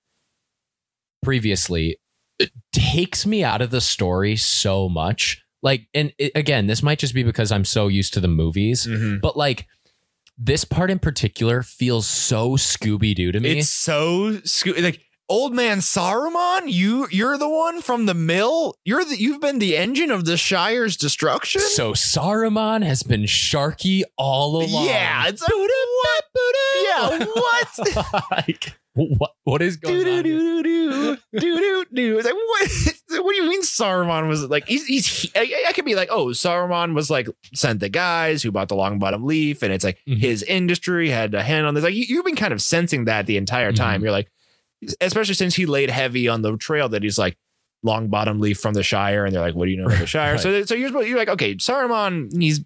previously, it takes me out of the story so much. Like, and it, again, this might just be because I'm so used to the movies, mm-hmm. but like this part in particular feels so Scooby-Doo to me. It's so Scooby, like old man Saruman. You, you're the one from the mill. You're the, you've been the engine of the Shire's destruction. So Saruman has been Sharky all along. Yeah, it's like, what? Yeah, what? Like, what? What is going do, on? Do, do, do, do, do, do. It's like, what? What do you mean Saruman was like? He's, he's he, I, I could be like, oh, Saruman was like sent the guys who bought the Longbottom leaf, and it's like mm-hmm. his industry had a hand on this. Like you, you've been kind of sensing that the entire time. Mm-hmm. You're like, especially since he laid heavy on the trail that he's like Longbottom leaf from the Shire, and they're like, what do you know about the Shire? Right. So, so you're you're like, okay, Saruman, he's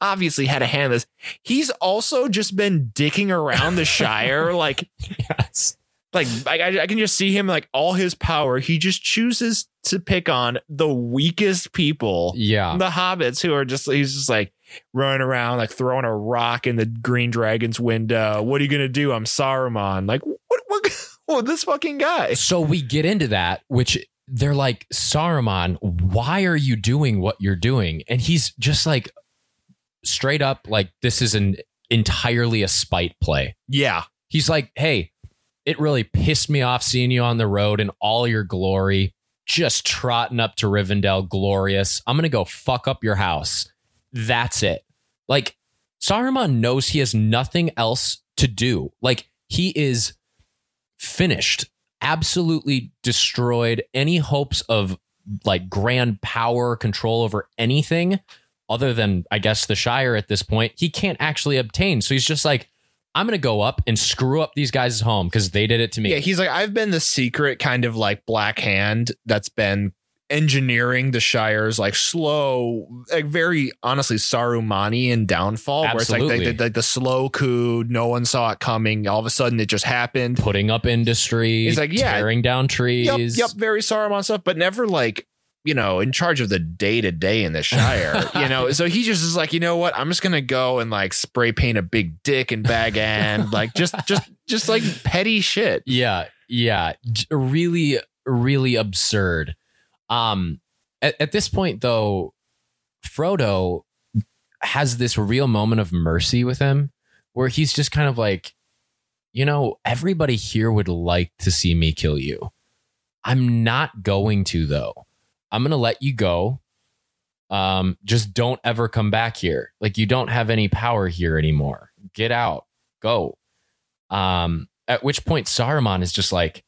obviously had a hand in this. He's also just been dicking around the Shire. Like, yes. like I, I can just see him, like all his power. He just chooses to pick on the weakest people. Yeah. The hobbits who are just, he's just like running around, like throwing a rock in the green dragon's window. What are you going to do? I'm Saruman. Like, what, what, what, this fucking guy. So we get into that, which they're like, Saruman, why are you doing what you're doing? And he's just like, straight up, like, this is an entirely a spite play. Yeah. He's like, hey, it really pissed me off seeing you on the road in all your glory, just trotting up to Rivendell glorious. I'm going to go fuck up your house. That's it. Like, Saruman knows he has nothing else to do. Like, he is finished, absolutely destroyed any hopes of like grand power, control over anything other than, I guess, the Shire at this point. He can't actually obtain. So he's just like, I'm going to go up and screw up these guys' home because they did it to me. Yeah, he's like, I've been the secret kind of like black hand that's been engineering the Shire's like slow, like very honestly Sarumanian downfall. Absolutely. Where it's like they did like the slow coup. No one saw it coming. All of a sudden it just happened. Putting up industry. He's like, yeah, tearing down trees. Yep, yep, very Saruman stuff, but never like, you know, in charge of the day to day in the Shire, you know? So he just is like, you know what? I'm just going to go and like spray paint a big dick in Bag End. Like just, just, just like petty shit. Yeah. Yeah. Really, really absurd. Um, at, at this point though, Frodo has this real moment of mercy with him where he's just kind of like, you know, everybody here would like to see me kill you. I'm not going to though. I'm going to let you go. Um, just don't ever come back here. Like, you don't have any power here anymore. Get out. Go. Um, at which point Saruman is just like,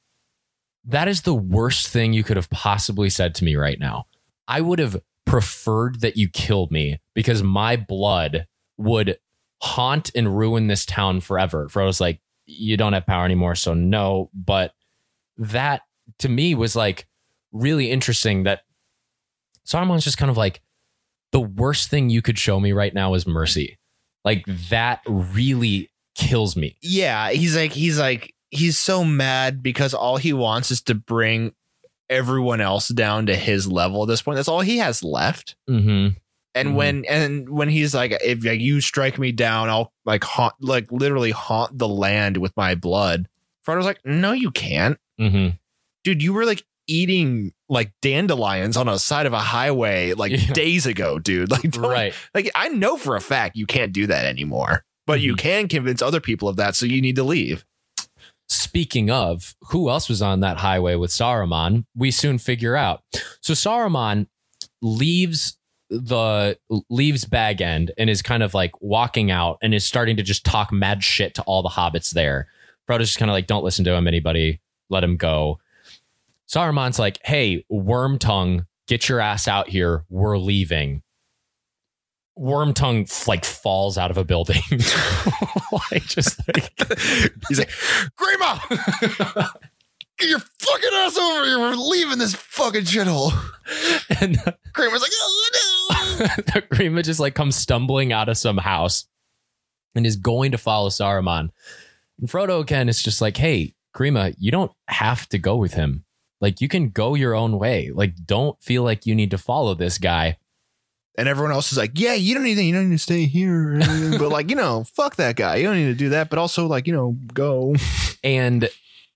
that is the worst thing you could have possibly said to me right now. I would have preferred that you killed me because my blood would haunt and ruin this town forever. Frodo's like, you don't have power anymore, so no. But that to me was like really interesting that Saruman's just kind of like, the worst thing you could show me right now is mercy. Like, that really kills me. Yeah, he's like, he's like, he's so mad because all he wants is to bring everyone else down to his level at this point. That's all he has left. Mm-hmm. And mm-hmm. when and when he's like, if like, you strike me down, I'll like haunt, like literally haunt the land with my blood. Frodo's like, no, you can't. Mm-hmm. Dude, you were like eating like dandelions on a side of a highway like yeah. days ago, dude. Like, right. Like, I know for a fact you can't do that anymore, but mm-hmm. you can convince other people of that. So you need to leave. Speaking of, who else was on that highway with Saruman? We soon figure out. So Saruman leaves the leaves Bag End and is kind of like walking out and is starting to just talk mad shit to all the hobbits there. Frodo's just kind of like, don't listen to him, anybody. Let him go. Saruman's like, hey, Wormtongue, get your ass out here. We're leaving. Wormtongue like falls out of a building. like, just like, he's like, Grima, get your fucking ass over here. We're leaving this fucking shithole. And uh, Grima's like, oh no. Grima just like comes stumbling out of some house and is going to follow Saruman. And Frodo again is just like, hey, Grima, you don't have to go with him. Like, you can go your own way. Like, don't feel like you need to follow this guy. And everyone else is like, yeah, you don't need to, you don't need to stay here. But like, you know, fuck that guy. You don't need to do that. But also like, you know, go. And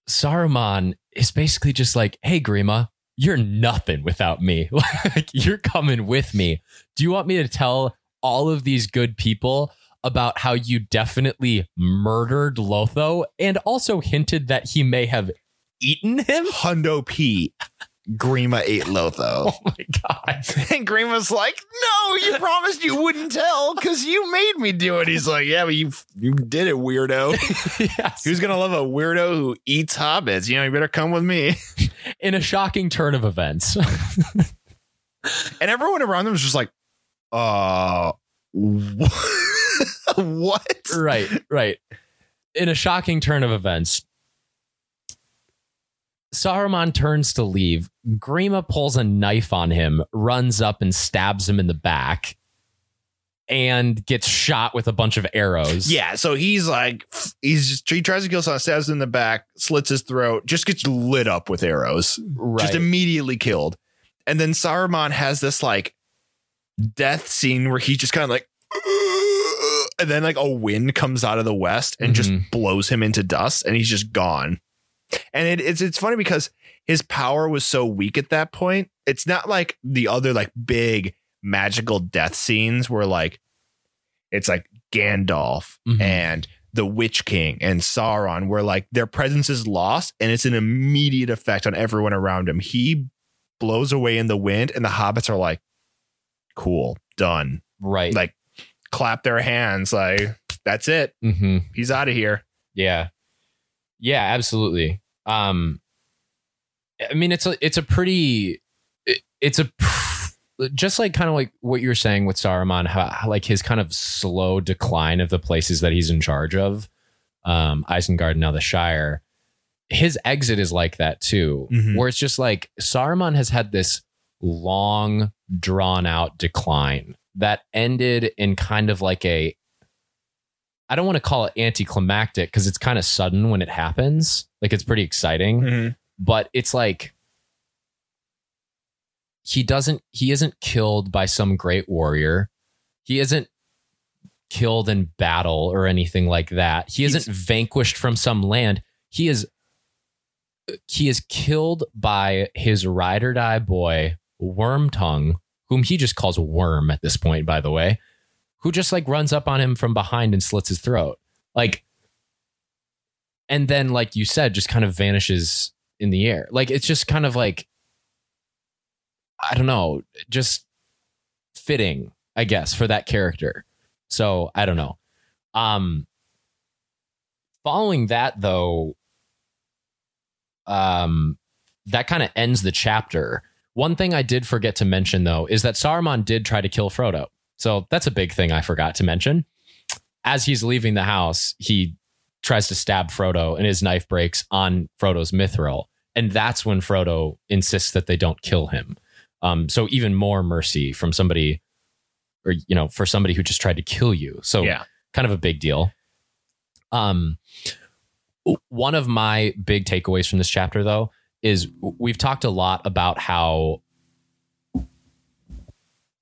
Saruman is basically just like, hey, Grima, you're nothing without me. Like, you're coming with me. Do you want me to tell all of these good people about how you definitely murdered Lotho and also hinted that he may have eaten him? Hundo P. Grima ate Lotho. Oh my god. And Grima's like, no, you promised you wouldn't tell because you made me do it. He's like, yeah, but you you did it, weirdo. Yes. Who's gonna love a weirdo who eats hobbits? You know, you better come with me. In a shocking turn of events. And everyone around them is just like, uh what? What? Right, right. In a shocking turn of events, Saruman turns to leave. Grima pulls a knife on him, runs up and stabs him in the back and gets shot with a bunch of arrows. Yeah. So he's like, he's just, he tries to kill someone, stabs him in the back, slits his throat, just gets lit up with arrows, right. Just immediately killed. And then Saruman has this like death scene where he just kind of like, and then like a wind comes out of the west and mm-hmm. just blows him into dust and he's just gone. And it, it's, it's funny because his power was so weak at that point. It's not like the other like big magical death scenes where like it's like Gandalf mm-hmm. and the Witch King and Sauron where like their presence is lost and it's an immediate effect on everyone around him. He blows away in the wind and the hobbits are like, cool, done. Right. Like clap their hands. Like that's it. Mm-hmm. He's out of here. Yeah. Yeah, absolutely. Um, I mean, it's a, it's a pretty, it, it's a, just like kind of like what you're saying with Saruman, how, like his kind of slow decline of the places that he's in charge of, um, Isengard, now the Shire, his exit is like that too, mm-hmm. where it's just like Saruman has had this long drawn out decline that ended in kind of like a, I don't want to call it anticlimactic because it's kind of sudden when it happens. Like it's pretty exciting, mm-hmm. but it's like, He doesn't, he isn't killed by some great warrior. He isn't killed in battle or anything like that. He He's, isn't vanquished from some land. He is, he is killed by his ride or die boy, Wormtongue, whom he just calls Worm at this point, by the way, who just like runs up on him from behind and slits his throat. Like, and then, like you said, just kind of vanishes in the air. Like, it's just kind of like, I don't know, just fitting, I guess, for that character. So I don't know. Um, following that, though, um, that kind of ends the chapter. One thing I did forget to mention, though, is that Saruman did try to kill Frodo. So that's a big thing I forgot to mention. As he's leaving the house, he tries to stab Frodo and his knife breaks on Frodo's mithril. And that's when Frodo insists that they don't kill him. Um, so even more mercy from somebody, or, you know, for somebody who just tried to kill you. So yeah, kind of a big deal. Um, one of my big takeaways from this chapter, though, is we've talked a lot about how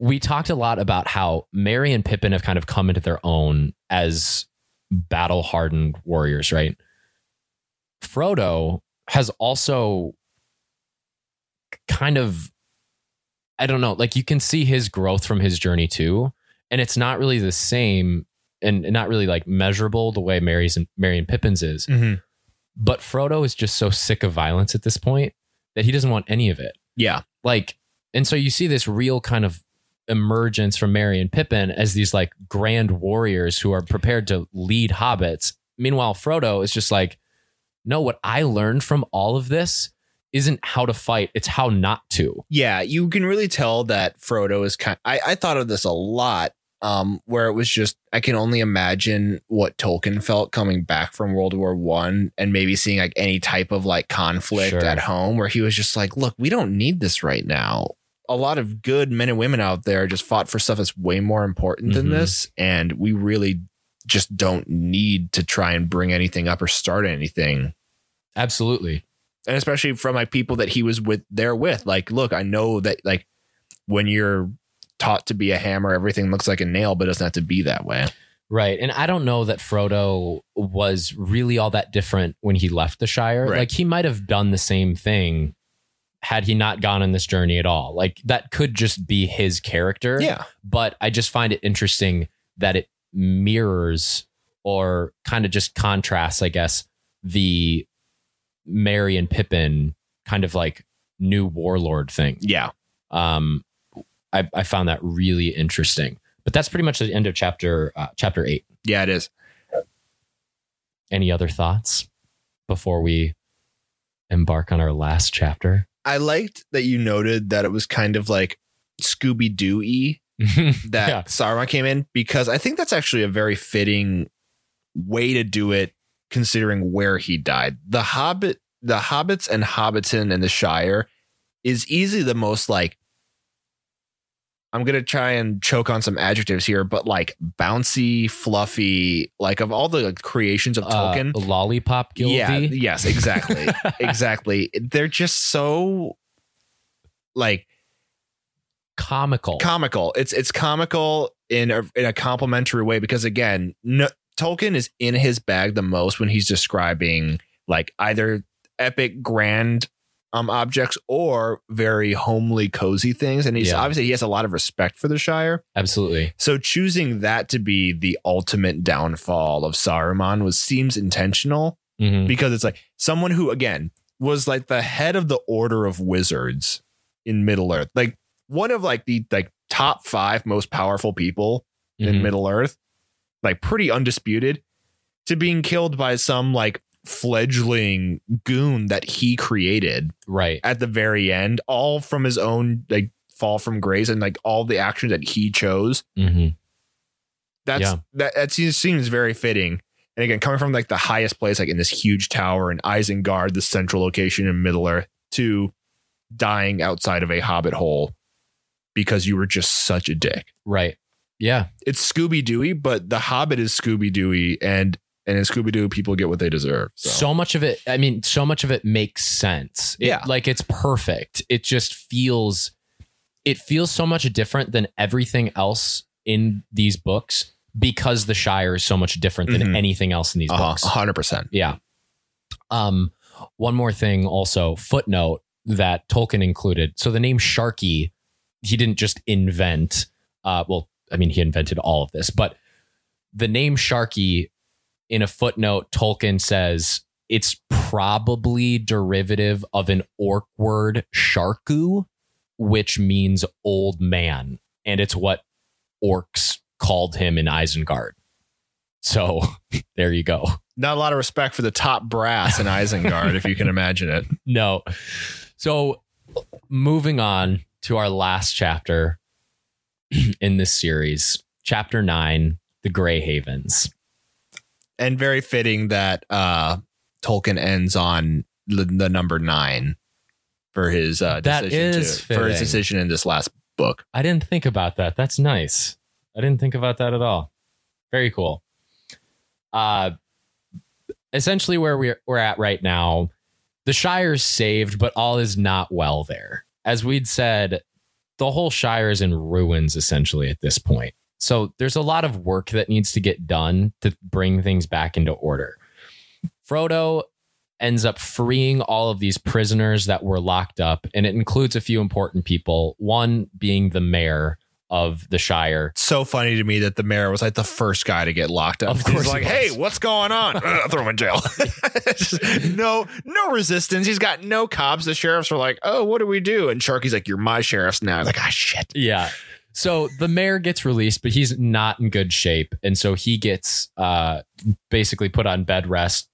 we talked a lot about how Merry and Pippin have kind of come into their own as battle hardened warriors, right? Frodo has also kind of, I don't know, like you can see his growth from his journey too. And it's not really the same and not really like measurable the way Merry's and Merry and Pippin's is. Mm-hmm. But Frodo is just so sick of violence at this point that he doesn't want any of it. Yeah. Like, and so you see this real kind of emergence from Merry and Pippin as these like grand warriors who are prepared to lead hobbits. Meanwhile, Frodo is just like, no, what I learned from all of this isn't how to fight, it's how not to. Yeah, you can really tell that Frodo is kind of, I, I thought of this a lot, um, where it was just, I can only imagine what Tolkien felt coming back from World War One and maybe seeing like any type of like conflict sure. at home where he was just like, look, we don't need this right now. A lot of good men and women out there just fought for stuff that's way more important mm-hmm. than this. And we really just don't need to try and bring anything up or start anything. Absolutely. And especially from like people that he was with there with, like, look, I know that like when you're taught to be a hammer, everything looks like a nail, but it doesn't have to be that way. Right. And I don't know that Frodo was really all that different when he left the Shire. Right. Like he might have done the same thing had he not gone on this journey at all. Like that could just be his character. Yeah. But I just find it interesting that it mirrors or kind of just contrasts, I guess, the Merry and Pippin kind of like new warlord thing. Yeah. Um, I, I found that really interesting, but that's pretty much the end of chapter, uh, chapter eight. Yeah, it is. Any other thoughts before we embark on our last chapter? I liked that you noted that it was kind of like Scooby-Doo-y that yeah. Saruman came in, because I think that's actually a very fitting way to do it, considering where he died. The Hobbit, the Hobbits and Hobbiton and the Shire is easily the most like, I'm going to try and choke on some adjectives here, but like bouncy, fluffy, like of all the creations of Tolkien. Uh, lollipop guilty. Yeah, yes, exactly. exactly. They're just so like comical. Comical. It's it's comical in a, in a complimentary way, because again, no, Tolkien is in his bag the most when he's describing like either epic grand um objects or very homely cozy things, and he's yeah. obviously he has a lot of respect for the Shire. Absolutely. So choosing that to be the ultimate downfall of Saruman was seems intentional, mm-hmm. because it's like someone who again was like the head of the Order of Wizards in Middle Earth, like one of like the like top five most powerful people mm-hmm. in Middle Earth, like pretty undisputed, to being killed by some like fledgling goon that he created right at the very end, all from his own like fall from grace and like all the actions that he chose. Mm-hmm. That's yeah. that, that seems, seems very fitting. And again, coming from like the highest place, like in this huge tower in Isengard, the central location in Middle Earth, to dying outside of a hobbit hole because you were just such a dick. Right. Yeah. It's Scooby-Dooey, but the Hobbit is Scooby-Dooey, and And in Scooby-Doo, people get what they deserve. So. so much of it, I mean, so much of it makes sense. It, yeah. Like, it's perfect. It just feels, it feels so much different than everything else in these books, because the Shire is so much different than mm-hmm. anything else in these uh-huh. books. one hundred percent. Yeah. Um, one more thing also, footnote that Tolkien included. So the name Sharky, he didn't just invent. Uh, well, I mean, he invented all of this, but the name Sharky... In a footnote, Tolkien says it's probably derivative of an orc word, sharku, which means old man. And it's what orcs called him in Isengard. So there you go. Not a lot of respect for the top brass in Isengard, if you can imagine it. No. So moving on to our last chapter in this series, chapter nine, the Grey Havens. And very fitting that uh, Tolkien ends on l- the number nine for his uh, decision that is to, for his decision in this last book. I didn't think about that. That's nice. I didn't think about that at all. Very cool. Uh, essentially, where we're, we're at right now, the Shire's saved, but all is not well there. As we'd said, the whole Shire is in ruins essentially at this point. So there's a lot of work that needs to get done to bring things back into order. Frodo ends up freeing all of these prisoners that were locked up, and it includes a few important people, one being the mayor of the Shire. It's so funny to me that the mayor was like the first guy to get locked up. Of course, he's like, he hey, what's going on? Ugh, throw him in jail. Just, no, no resistance. He's got no cops. The sheriffs were like, oh, what do we do? And Sharky's like, you're my sheriffs now. I'm like, ah, shit. Yeah. So the mayor gets released, but he's not in good shape. And so he gets uh, basically put on bed rest.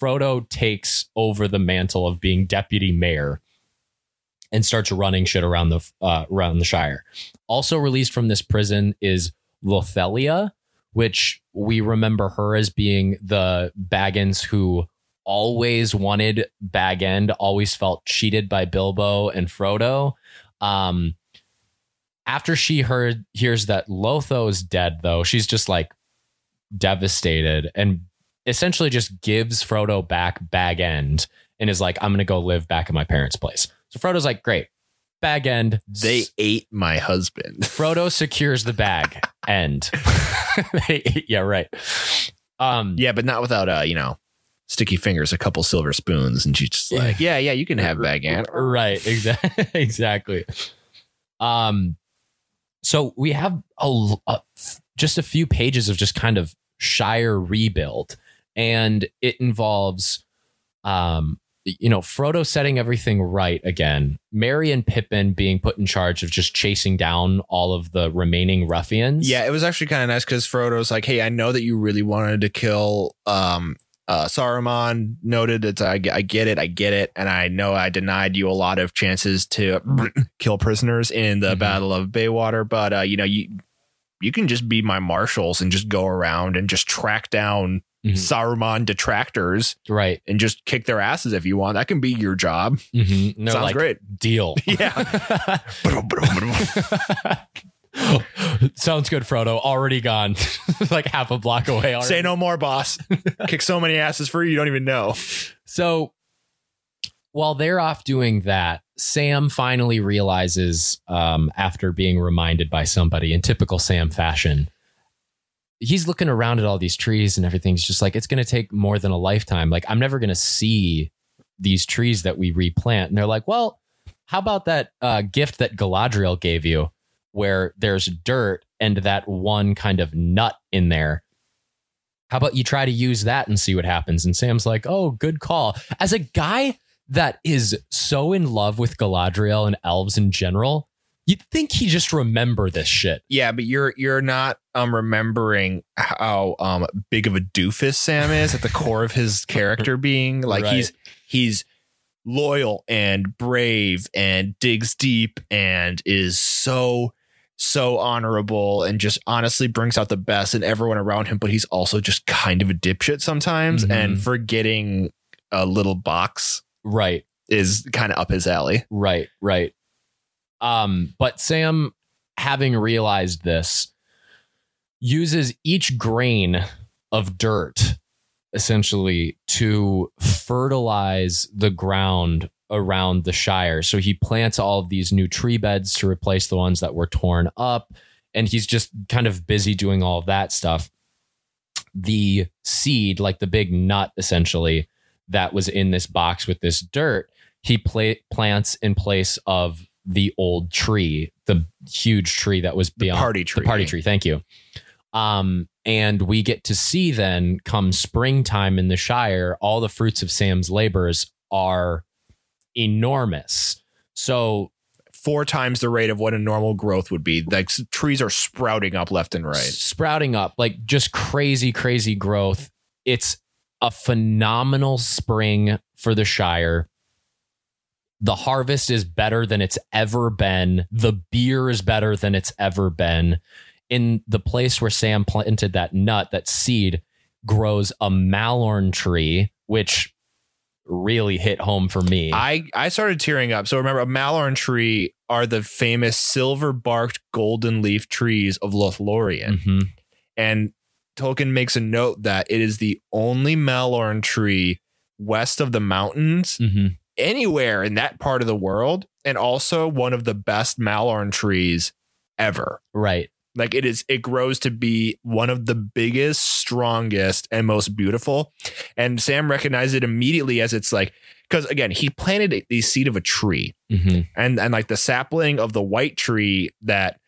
Frodo takes over the mantle of being deputy mayor and starts running shit around the uh, around the Shire. Also released from this prison is Lothelia, which we remember her as being the Baggins who always wanted Bag End, always felt cheated by Bilbo and Frodo. Um After she heard hears that Lotho's dead, though, she's just like devastated and essentially just gives Frodo back Bag End and is like, I'm going to go live back at my parents' place. So Frodo's like, great, Bag End. They s- ate my husband. Frodo secures the Bag End. Yeah, right. Um, yeah, but not without, uh, you know, sticky fingers, a couple silver spoons. And she's just like, yeah, yeah, you can have Bag End. Right. Exactly. Exactly. Um. So we have a, a, just a few pages of just kind of Shire rebuild, and it involves, um, you know, Frodo setting everything right again, Merry and Pippin being put in charge of just chasing down all of the remaining ruffians. Yeah, it was actually kind of nice because Frodo's like, hey, I know that you really wanted to kill um, uh, Saruman. Noted that I, I get it. I get it. And I know I denied you a lot of chances to kill prisoners in the mm-hmm. Battle of Bywater. But, uh, you know, you you can just be my marshals and just go around and just track down mm-hmm. Saruman detractors. Right. And just kick their asses if you want. That can be your job. Mm-hmm. No, sounds like, great. Deal. Yeah. Sounds good, Frodo. Already gone, like half a block away. Already. Say no more, boss. Kick so many asses for you, you don't even know. So while they're off doing that, Sam finally realizes, um, after being reminded by somebody in typical Sam fashion, he's looking around at all these trees and everything's just like, it's going to take more than a lifetime. Like, I'm never going to see these trees that we replant. And they're like, well, how about that uh, gift that Galadriel gave you where there's dirt and that one kind of nut in there? How about you try to use that and see what happens? And Sam's like, oh, good call. As a guy that is so in love with Galadriel and elves in general, you'd think he just remember this shit. Yeah, but you're you're not um, remembering how um, big of a doofus Sam is at the core of his character being. Like, right. he's he's loyal and brave and digs deep and is so... so honorable and just honestly brings out the best in everyone around him, but he's also just kind of a dipshit sometimes, mm-hmm. and forgetting a little box, right, is kind of up his alley. Right, right. Um, but Sam, having realized this, uses each grain of dirt essentially to fertilize the ground around the Shire. So he plants all of these new tree beds to replace the ones that were torn up. And he's just kind of busy doing all of that stuff. The seed, like the big nut, essentially, that was in this box with this dirt, he pla- plants in place of the old tree, the huge tree that was beyond the party tree. The party tree. Thank you. Um, and we get to see then, come springtime in the Shire, all the fruits of Sam's labors are enormous. So four times the rate of what a normal growth would be. Like, trees are sprouting up left and right. Sprouting up, like, just crazy, crazy growth. It's a phenomenal spring for the Shire. The harvest is better than it's ever been. The beer is better than it's ever been. In the place where Sam planted that nut, that seed, grows a Mallorn tree, which really hit home for me. I, I started tearing up. So remember, a Mallorn tree are the famous silver barked golden leaf trees of Lorien. Mm-hmm. And Tolkien makes a note that it is the only Mallorn tree west of the mountains, mm-hmm. anywhere in that part of the world, and also one of the best Mallorn trees ever. Right. Like, it is, it grows to be one of the biggest, strongest, and most beautiful. And Sam recognized it immediately as it's like, because again, he planted the seed of a tree, mm-hmm. and and like the sapling of the white tree that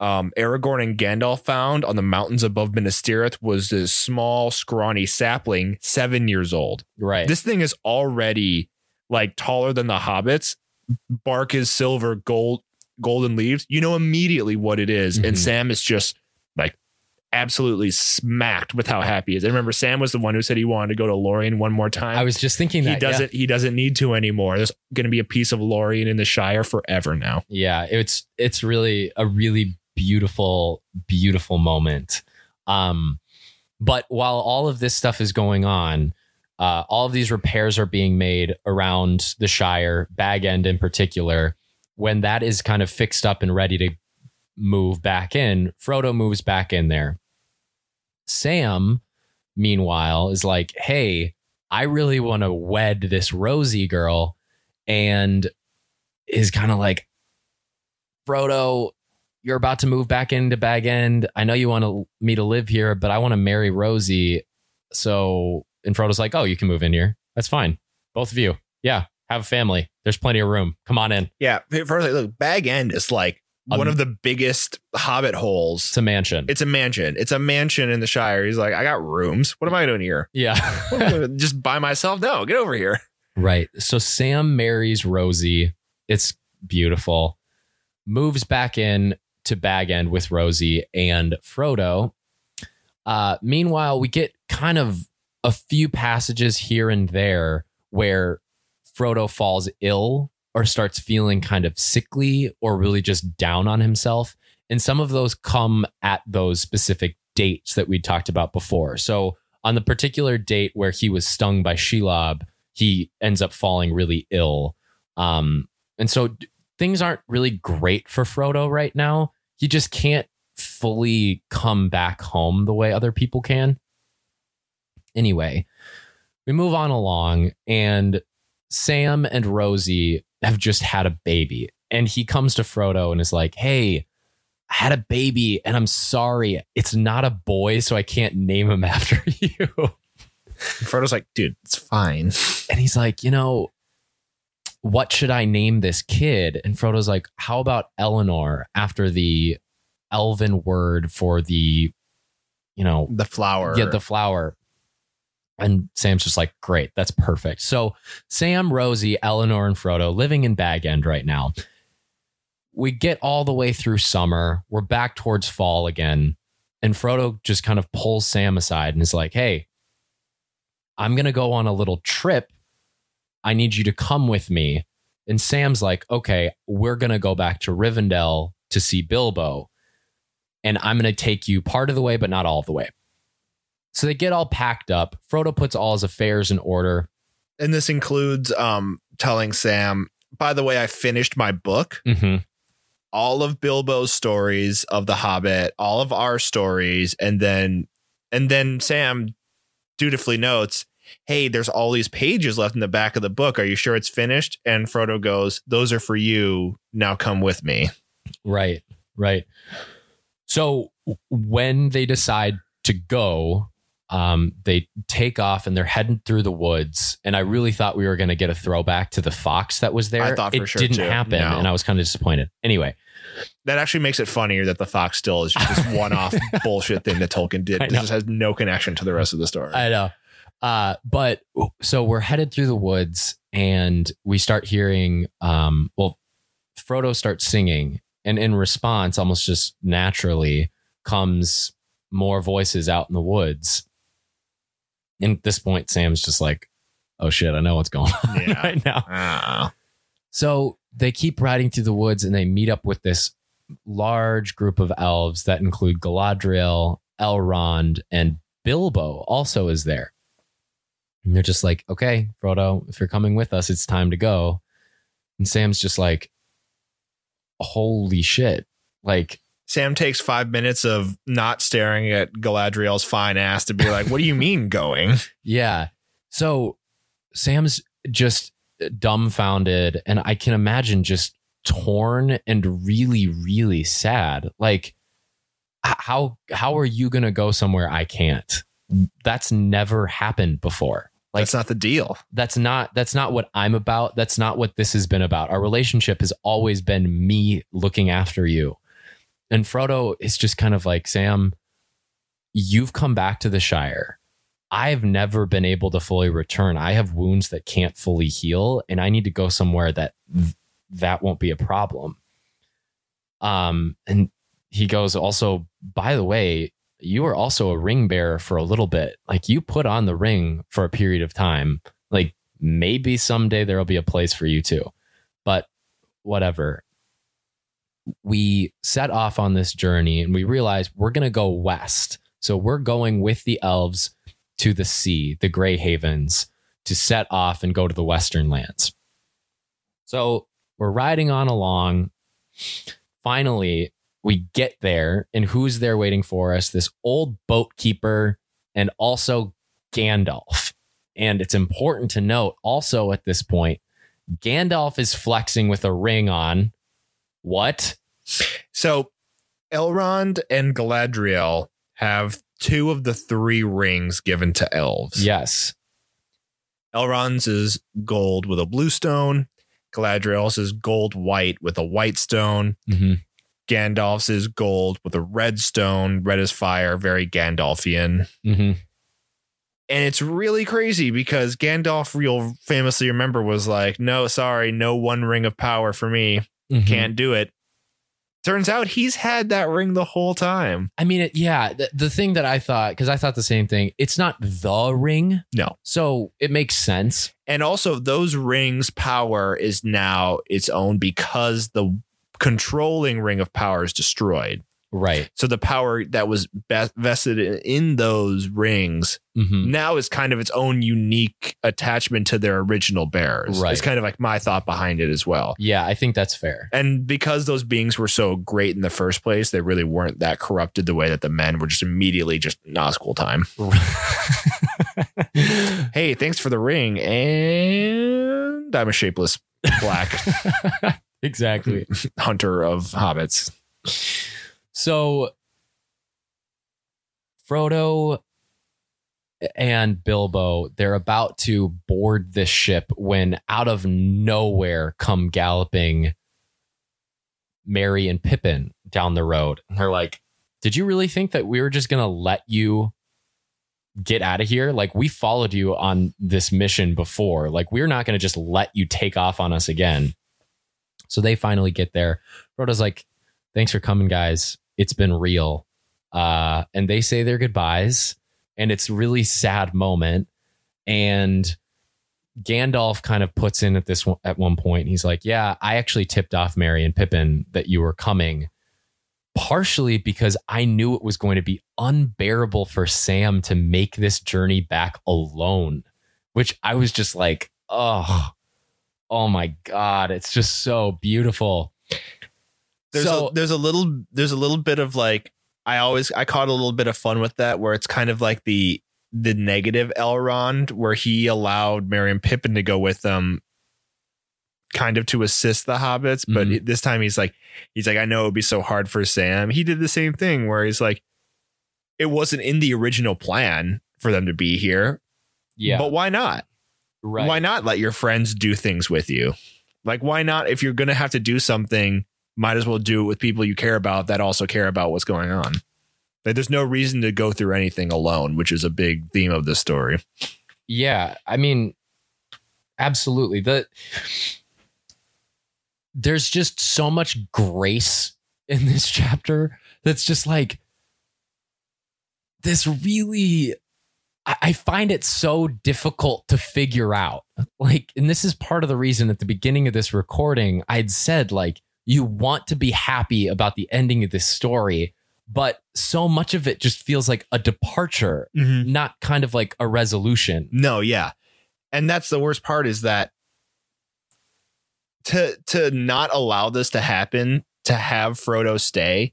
um, Aragorn and Gandalf found on the mountains above Minas Tirith was this small, scrawny sapling, seven years old. Right. This thing is already like taller than the hobbits. Bark is silver, gold. golden leaves, you know immediately what it is, mm-hmm. and Sam is just like absolutely smacked with how happy he is. I remember Sam was the one who said he wanted to go to Lorien one more time. I was just thinking that he doesn't yeah. he doesn't need to anymore. There's going to be a piece of Lorien in the Shire forever now. Yeah, it's it's really a really beautiful beautiful moment. Um, but while all of this stuff is going on, uh, all of these repairs are being made around the Shire, Bag End in particular. When that is kind of fixed up and ready to move back in, Frodo moves back in there. Sam, meanwhile, is like, hey, I really want to wed this Rosie girl, and is kind of like, Frodo, you're about to move back into Bag End. I know you want to, me to live here, but I want to marry Rosie. So, and Frodo's like, oh, you can move in here. That's fine. Both of you. Yeah. Have a family. There's plenty of room. Come on in. Yeah. First, look, Bag End is like um, one of the biggest hobbit holes. It's a mansion. It's a mansion. It's a mansion in the Shire. He's like, I got rooms. What am I doing here? Yeah. Just by myself? No, get over here. Right. So Sam marries Rosie. It's beautiful. Moves back in to Bag End with Rosie and Frodo. Uh, meanwhile, we get kind of a few passages here and there where Frodo falls ill or starts feeling kind of sickly or really just down on himself. And some of those come at those specific dates that we talked about before. So on the particular date where he was stung by Shelob, he ends up falling really ill. Um, and so d- things aren't really great for Frodo right now. He just can't fully come back home the way other people can. Anyway, we move on along, and Sam and Rosie have just had a baby, and he comes to Frodo and is like, hey, I had a baby and I'm sorry. It's not a boy, so I can't name him after you. Frodo's like, dude, it's fine. And he's like, you know, what should I name this kid? And Frodo's like, how about Eleanor, after the elven word for the, you know, the flower. Yeah, the flower. And Sam's just like, great, that's perfect. So Sam, Rosie, Eleanor, and Frodo living in Bag End right now. We get all the way through summer. We're back towards fall again. And Frodo just kind of pulls Sam aside and is like, hey, I'm going to go on a little trip. I need you to come with me. And Sam's like, okay, we're going to go back to Rivendell to see Bilbo. And I'm going to take you part of the way, but not all the way. So they get all packed up. Frodo puts all his affairs in order. And this includes um, telling Sam, by the way, I finished my book. Mm-hmm. All of Bilbo's stories of The Hobbit, all of our stories. And then and then Sam dutifully notes, hey, there's all these pages left in the back of the book. Are you sure it's finished? And Frodo goes, those are for you. Now come with me. Right, right. So when they decide to go, um, they take off and they're heading through the woods. And I really thought we were going to get a throwback to the fox that was there. I thought for it sure didn't too. happen, no. And I was kind of disappointed. Anyway, that actually makes it funnier that the fox still is just one-off bullshit thing that Tolkien did. This just has no connection to the rest of the story. I know. Uh, but so we're headed through the woods, and we start hearing. Um, well, Frodo starts singing, and in response, almost just naturally comes more voices out in the woods. And at this point, Sam's just like, oh shit, I know what's going on yeah. right now. Uh. So they keep riding through the woods and they meet up with this large group of elves that include Galadriel, Elrond, and Bilbo also is there. And they're just like, okay, Frodo, if you're coming with us, it's time to go. And Sam's just like, holy shit. Like, Sam takes five minutes of not staring at Galadriel's fine ass to be like, what do you mean going? Yeah. So Sam's just dumbfounded. And I can imagine just torn and really, really sad. Like, how how are you going to go somewhere I can't? That's never happened before. Like, that's not the deal. That's not that's not what I'm about. That's not what this has been about. Our relationship has always been me looking after you. And Frodo is just kind of like, Sam, you've come back to the Shire. I've never been able to fully return. I have wounds that can't fully heal, and I need to go somewhere that that won't be a problem. Um, and he goes, also, by the way, you were also a ring bearer for a little bit. Like, you put on the ring for a period of time. Like, maybe someday there'll be a place for you too, but whatever. We set off on this journey and we realized we're going to go west. So we're going with the elves to the sea, the Grey Havens, to set off and go to the Western lands. So we're riding on along. Finally, we get there, and who's there waiting for us? This old boat keeper and also Gandalf. And it's important to note also at this point, Gandalf is flexing with a ring on. What? So Elrond and Galadriel have two of the three rings given to elves. Yes. Elrond's is gold with a blue stone. Galadriel's is gold white with a white stone. Mm-hmm. Gandalf's is gold with a red stone. Red is fire. Very Gandalfian. Mm-hmm. And it's really crazy because Gandalf, real famously, remember, was like, no, sorry, no one ring of power for me. Mm-hmm. Can't do it. Turns out he's had that ring the whole time. I mean, it, yeah, the, the thing that I thought, because I thought the same thing, it's not the ring. No. So it makes sense. And also those rings power is now its own because the controlling ring of power is destroyed. Right. So the power that was best vested in those rings mm-hmm. now is kind of its own unique attachment to their original bearers. Right. It's kind of like my thought behind it as well. Yeah, I think that's fair. And because those beings were so great in the first place, they really weren't that corrupted the way that the men were just immediately just Nazgul time. Hey, thanks for the ring. And I'm a shapeless black. Exactly. Hunter of hobbits. So Frodo and Bilbo, they're about to board this ship when out of nowhere come galloping Merry and Pippin down the road. And they're like, did you really think that we were just going to let you get out of here? Like, we followed you on this mission before. Like, we're not going to just let you take off on us again. So they finally get there. Frodo's like, thanks for coming, guys. It's been real. Uh, and they say their goodbyes. And it's a really sad moment. And Gandalf kind of puts in at this one, at one point. He's like, yeah, I actually tipped off Merry and Pippin that you were coming, partially because I knew it was going to be unbearable for Sam to make this journey back alone, which I was just like, oh, oh, my God, it's just so beautiful. There's so, a, there's a little there's a little bit of like I always I caught a little bit of fun with that, where it's kind of like the the negative Elrond, where he allowed Merry and Pippin to go with them kind of to assist the hobbits. But mm-hmm. this time he's like he's like, I know it'd be so hard for Sam. He did the same thing where he's like, it wasn't in the original plan for them to be here. Yeah. But why not? Right. Why not let your friends do things with you? Like, why not? If you're going to have to do something, might as well do it with people you care about that also care about what's going on. Like, there's no reason to go through anything alone, which is a big theme of this story. Yeah, I mean, absolutely. The, there's just so much grace in this chapter that's just like this really... I, I find it so difficult to figure out. Like, and this is part of the reason at the beginning of this recording, I'd said, like, you want to be happy about the ending of this story, but so much of it just feels like a departure, mm-hmm. not kind of like a resolution. No, yeah. And that's the worst part, is that to to not allow this to happen, to have Frodo stay,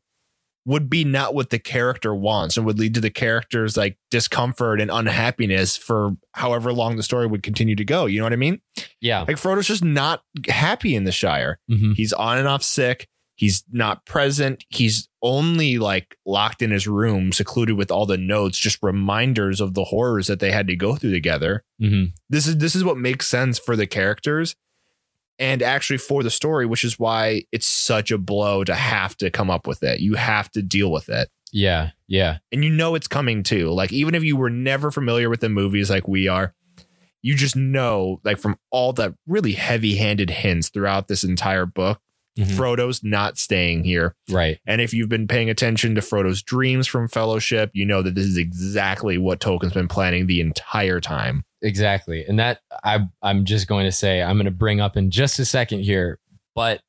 would be not what the character wants and would lead to the character's like discomfort and unhappiness for however long the story would continue to go. You know what I mean? Yeah. Like, Frodo's just not happy in the Shire. Mm-hmm. He's on and off sick. He's not present. He's only like locked in his room, secluded with all the notes, just reminders of the horrors that they had to go through together. Mm-hmm. This is, this is what makes sense for the characters and actually for the story, which is why it's such a blow to have to come up with it. You have to deal with it. Yeah. Yeah. And you know, it's coming too. Like, even if you were never familiar with the movies like we are, you just know, like, from all the really heavy handed hints throughout this entire book, mm-hmm. Frodo's not staying here. Right. And if you've been paying attention to Frodo's dreams from Fellowship, you know that this is exactly what Tolkien's been planning the entire time. Exactly. And that I, I'm just going to say, I'm going to bring up in just a second here. But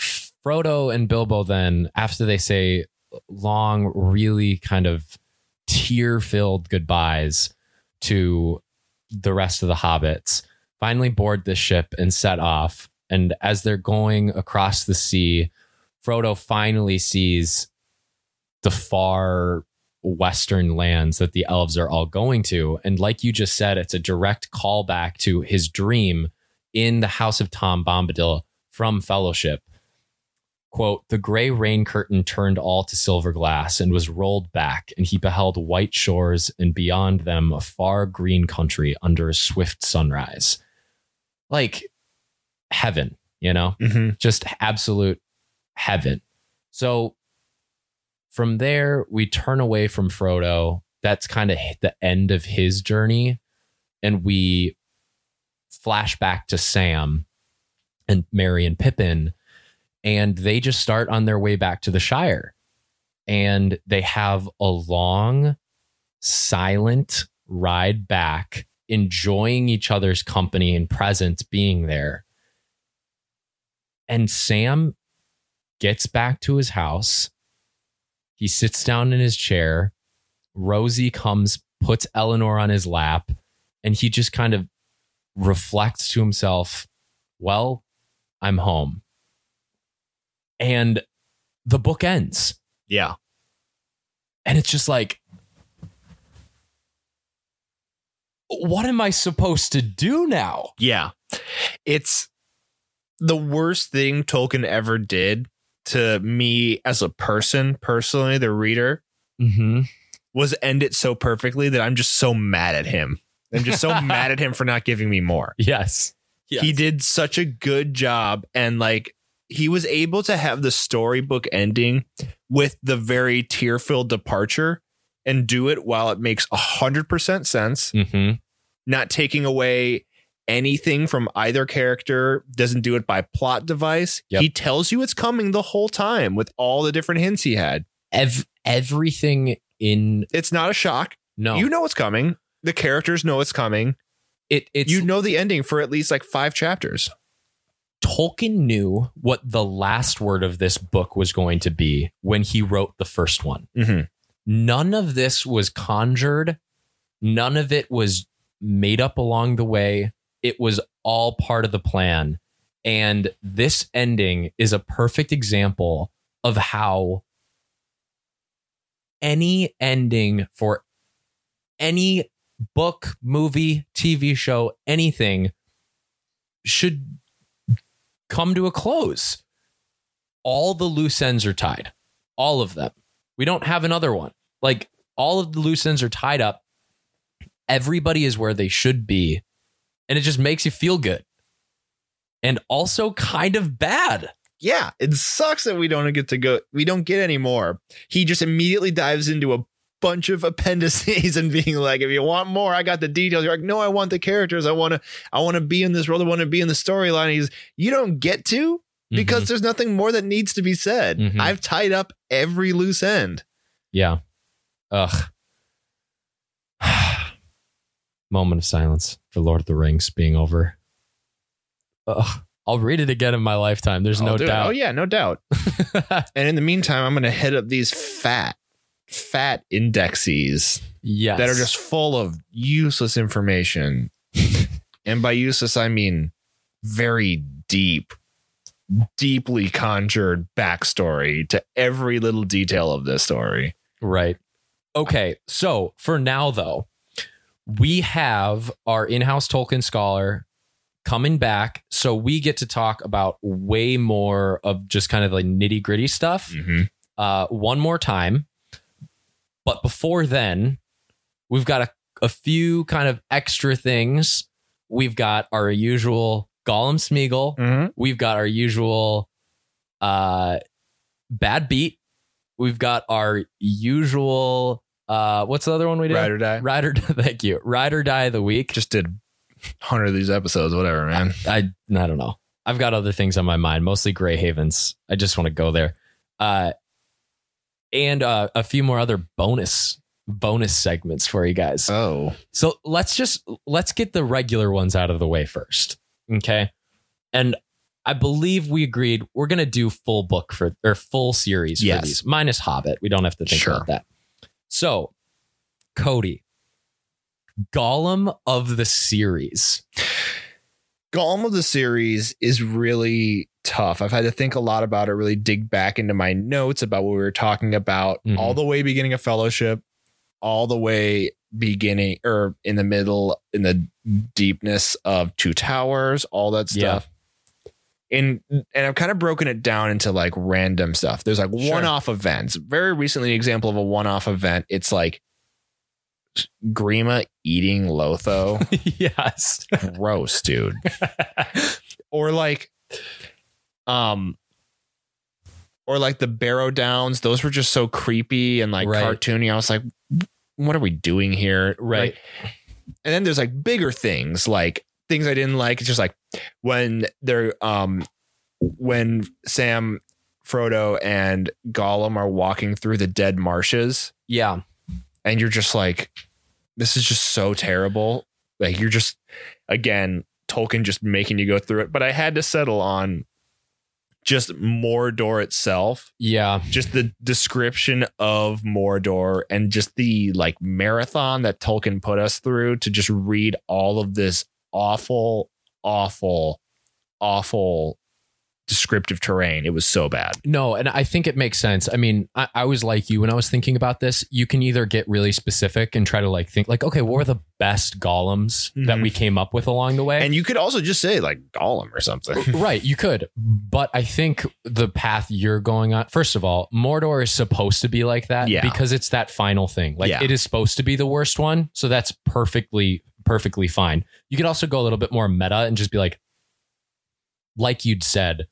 Frodo and Bilbo, then, after they say long, really kind of tear filled goodbyes to the rest of the hobbits, finally board this ship and set off. And as they're going across the sea, Frodo finally sees the far western lands that the elves are all going to. And like you just said, it's a direct callback to his dream in the house of Tom Bombadil from Fellowship. Quote, the gray rain curtain turned all to silver glass and was rolled back, and he beheld white shores and beyond them a far green country under a swift sunrise. Like... heaven, you know, mm-hmm. just absolute heaven. So from there, we turn away from Frodo. That's kind of the end of his journey. And we flash back to Sam and Merry and Pippin, and they just start on their way back to the Shire. And they have a long, silent ride back, enjoying each other's company and presence being there. And Sam gets back to his house. He sits down in his chair. Rosie comes, puts Eleanor on his lap, and he just kind of reflects to himself, well, I'm home. And the book ends. Yeah. And it's just like, what am I supposed to do now? Yeah, it's the worst thing Tolkien ever did to me as a person, personally, the reader, mm-hmm. was end it so perfectly that I'm just so mad at him. I'm just so mad at him for not giving me more. Yes. Yes. He did such a good job. And like, he was able to have the storybook ending with the very tear-filled departure and do it while it makes a hundred percent sense. Mm-hmm. Not taking away anything from either character, doesn't do it by plot device. Yep. He tells you it's coming the whole time with all the different hints he had. Ev- everything in it's not a shock. No, you know it's coming. The characters know it's coming. It it's, you know the ending for at least like five chapters. Tolkien knew what the last word of this book was going to be when he wrote the first one. Mm-hmm. None of this was conjured. None of it was made up along the way. It was all part of the plan. And this ending is a perfect example of how any ending for any book, movie, T V show, anything should come to a close. All the loose ends are tied. All of them. We don't have another one. Like, all of the loose ends are tied up. Everybody is where they should be. And it just makes you feel good. And also kind of bad. Yeah, it sucks that we don't get to go. We don't get any more. He just immediately dives into a bunch of appendices and being like, if you want more, I got the details. You're like, no, I want the characters. I want to I want to be in this world. I want to be in the storyline. He's you don't get to. Because mm-hmm. there's nothing more that needs to be said. Mm-hmm. I've tied up every loose end. Yeah. Ugh. Moment of silence for Lord of the Rings being over. Ugh. I'll read it again in my lifetime. There's I'll no doubt. It. Oh, yeah, no doubt. And in the meantime, I'm going to hit up these fat, fat indexes. Yes. That are just full of useless information. And by useless, I mean very deep. Deeply conjured backstory to every little detail of this story. Right. Okay. So for now, though, we have our in-house Tolkien scholar coming back. So we get to talk about way more of just kind of like nitty gritty stuff mm-hmm. uh, one more time. But before then, we've got a, a few kind of extra things. We've got our usual Gollum Smeagol. Mm-hmm. We've got our usual uh, bad beat. We've got our usual. Uh, what's the other one we did? Ride or die. Ride or die. Thank you. Ride or die of the week. Just did one hundred of these episodes. Whatever, man. I, I I don't know. I've got other things on my mind. Mostly Grey Havens. I just want to go there. Uh, and uh, a few more other bonus bonus segments for you guys. Oh, so let's just let's get the regular ones out of the way first. Okay, and I believe we agreed we're going to do full book for or full series yes. for these, minus Hobbit. We don't have to think sure. about that. So, Cody, Gollum of the series. Gollum of the series is really tough. I've had to think a lot about it, really dig back into my notes about what we were talking about mm-hmm. all the way beginning of Fellowship, all the way beginning or in the middle in the deepness of Two Towers, all that stuff. Yeah. And and I've kind of broken it down into like random stuff. There's like sure. one-off events. Very recently, an example of a one-off event. It's like Grima eating Lotho. Yes. Gross, dude. Or like um or like the Barrow Downs. Those were just so creepy and like right. cartoony. I was like, what are we doing here? Right. Like, and then there's like bigger things, like things I didn't like. It's just like when they're um, when Sam, Frodo and Gollum are walking through the dead marshes. Yeah. And you're just like, this is just so terrible. Like you're just, again, Tolkien just making you go through it. But I had to settle on just Mordor itself. Yeah. Just the description of Mordor and just the like marathon that Tolkien put us through to just read all of this awful, awful, awful descriptive terrain. It was so bad. No, and I think it makes sense. I mean, I, I was like you when I was thinking about this. You can either get really specific and try to like think like, okay, what were the best golems mm-hmm. that we came up with along the way? And you could also just say like Gollum or something. Right, you could. But I think the path you're going on, first of all, Mordor is supposed to be like that yeah. because it's that final thing. Like yeah. it is supposed to be the worst one. So that's perfectly, perfectly fine. You could also go a little bit more meta and just be like, like you'd said,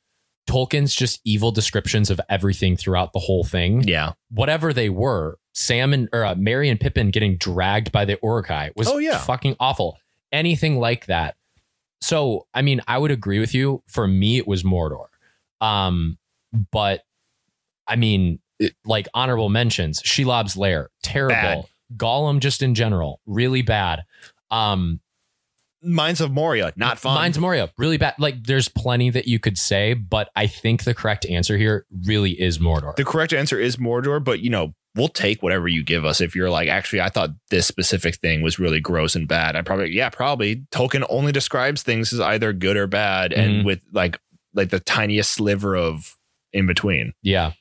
Tolkien's just evil descriptions of everything throughout the whole thing. Yeah. Whatever they were, Sam and or uh, Merry and Pippin getting dragged by the Uruk-hai was oh, yeah. fucking awful. Anything like that. So, I mean, I would agree with you. For me, it was Mordor. Um, but I mean, it, like honorable mentions, Shelob's Lair, terrible. Bad. Gollum just in general, really bad. Um, Mines of Moria, not fun. Mines of Moria, really bad. Like, there's plenty that you could say, but I think the correct answer here really is Mordor. The correct answer is Mordor, but, you know, we'll take whatever you give us. If you're like, actually, I thought this specific thing was really gross and bad. I probably, yeah, probably. Tolkien only describes things as either good or bad, mm-hmm. and with like, like the tiniest sliver of in between. Yeah.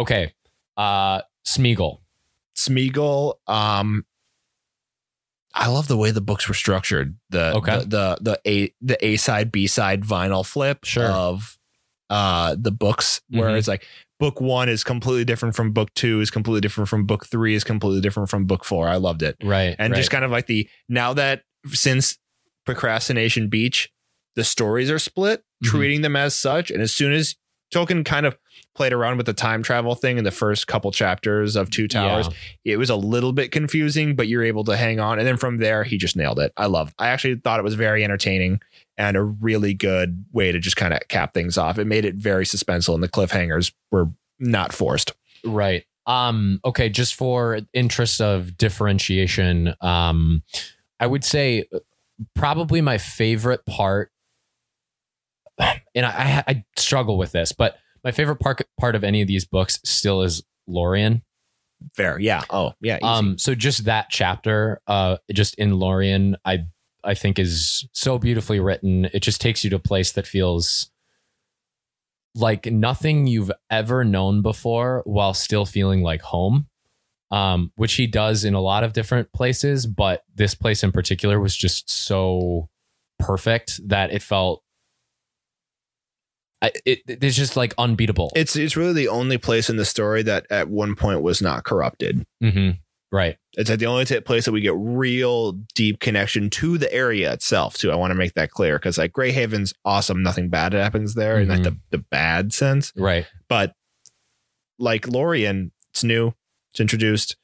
Okay. Uh, Smeagol. Smeagol. Um. I love the way the books were structured. The okay. the, the the A the A side, B side vinyl flip sure. of uh, the books, where mm-hmm. it's like book one is completely different from book two is completely different from book three is completely different from book four. I loved it. Right. And right. just kind of like the now that since Procrastination Beach, the stories are split, mm-hmm. treating them as such. And as soon as Tolkien kind of played around with the time travel thing in the first couple chapters of Two Towers. Yeah. It was a little bit confusing, but you're able to hang on. And then from there, he just nailed it. I love, I actually thought it was very entertaining and a really good way to just kind of cap things off. It made it very suspenseful and the cliffhangers were not forced. Right. Um, okay. Just for interest of differentiation, um, I would say probably my favorite part, and I, I struggle with this, but my favorite part, part of any of these books still is Lorien. Fair. Yeah. Oh, yeah. Easy. Um. So just that chapter, uh, just in Lorien, I I think is so beautifully written. It just takes you to a place that feels like nothing you've ever known before while still feeling like home, um, which he does in a lot of different places. But this place in particular was just so perfect that it felt I, it, it's just like unbeatable. It's it's really the only place in the story that at one point was not corrupted. Mm-hmm. Right. It's at the only t- place that we get real deep connection to the area itself, too. I want to make that clear because like Grey Haven's awesome. Nothing bad happens there mm-hmm. in like the, the bad sense. Right. But like Lorien, it's new. It's introduced.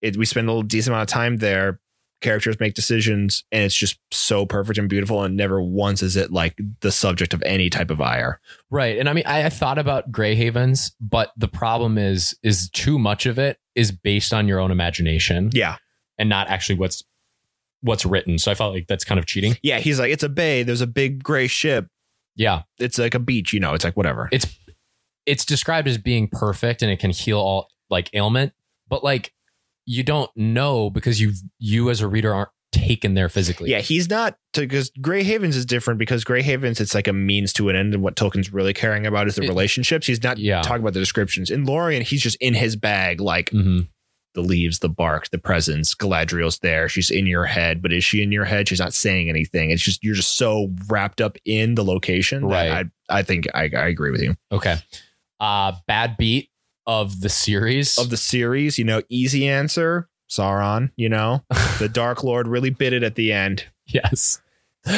It, we spend a decent amount of time there. Characters make decisions and it's just so perfect and beautiful and never once is it like the subject of any type of ire. Right. And I mean, I, I thought about Grey Havens, but the problem is, is too much of it is based on your own imagination. Yeah. And not actually what's what's written. So I felt like that's kind of cheating. Yeah. He's like, it's a bay. There's a big gray ship. Yeah. It's like a beach, you know, it's like whatever. It's it's described as being perfect and it can heal all like ailment, but like, you don't know because you you as a reader aren't taken there physically. Yeah, he's not because Grey Havens is different because Grey Havens, it's like a means to an end. And what Tolkien's really caring about is the it, relationships. He's not yeah. talking about the descriptions. In Lorien, he's just in his bag, like mm-hmm. the leaves, the bark, the presence. Galadriel's there. She's in your head. But is she in your head? She's not saying anything. It's just you're just so wrapped up in the location. Right. I, I think I, I agree with you. OK, uh, bad beat. Of the series of the series, you know, easy answer. Sauron, you know, the Dark Lord really bit it at the end. Yes,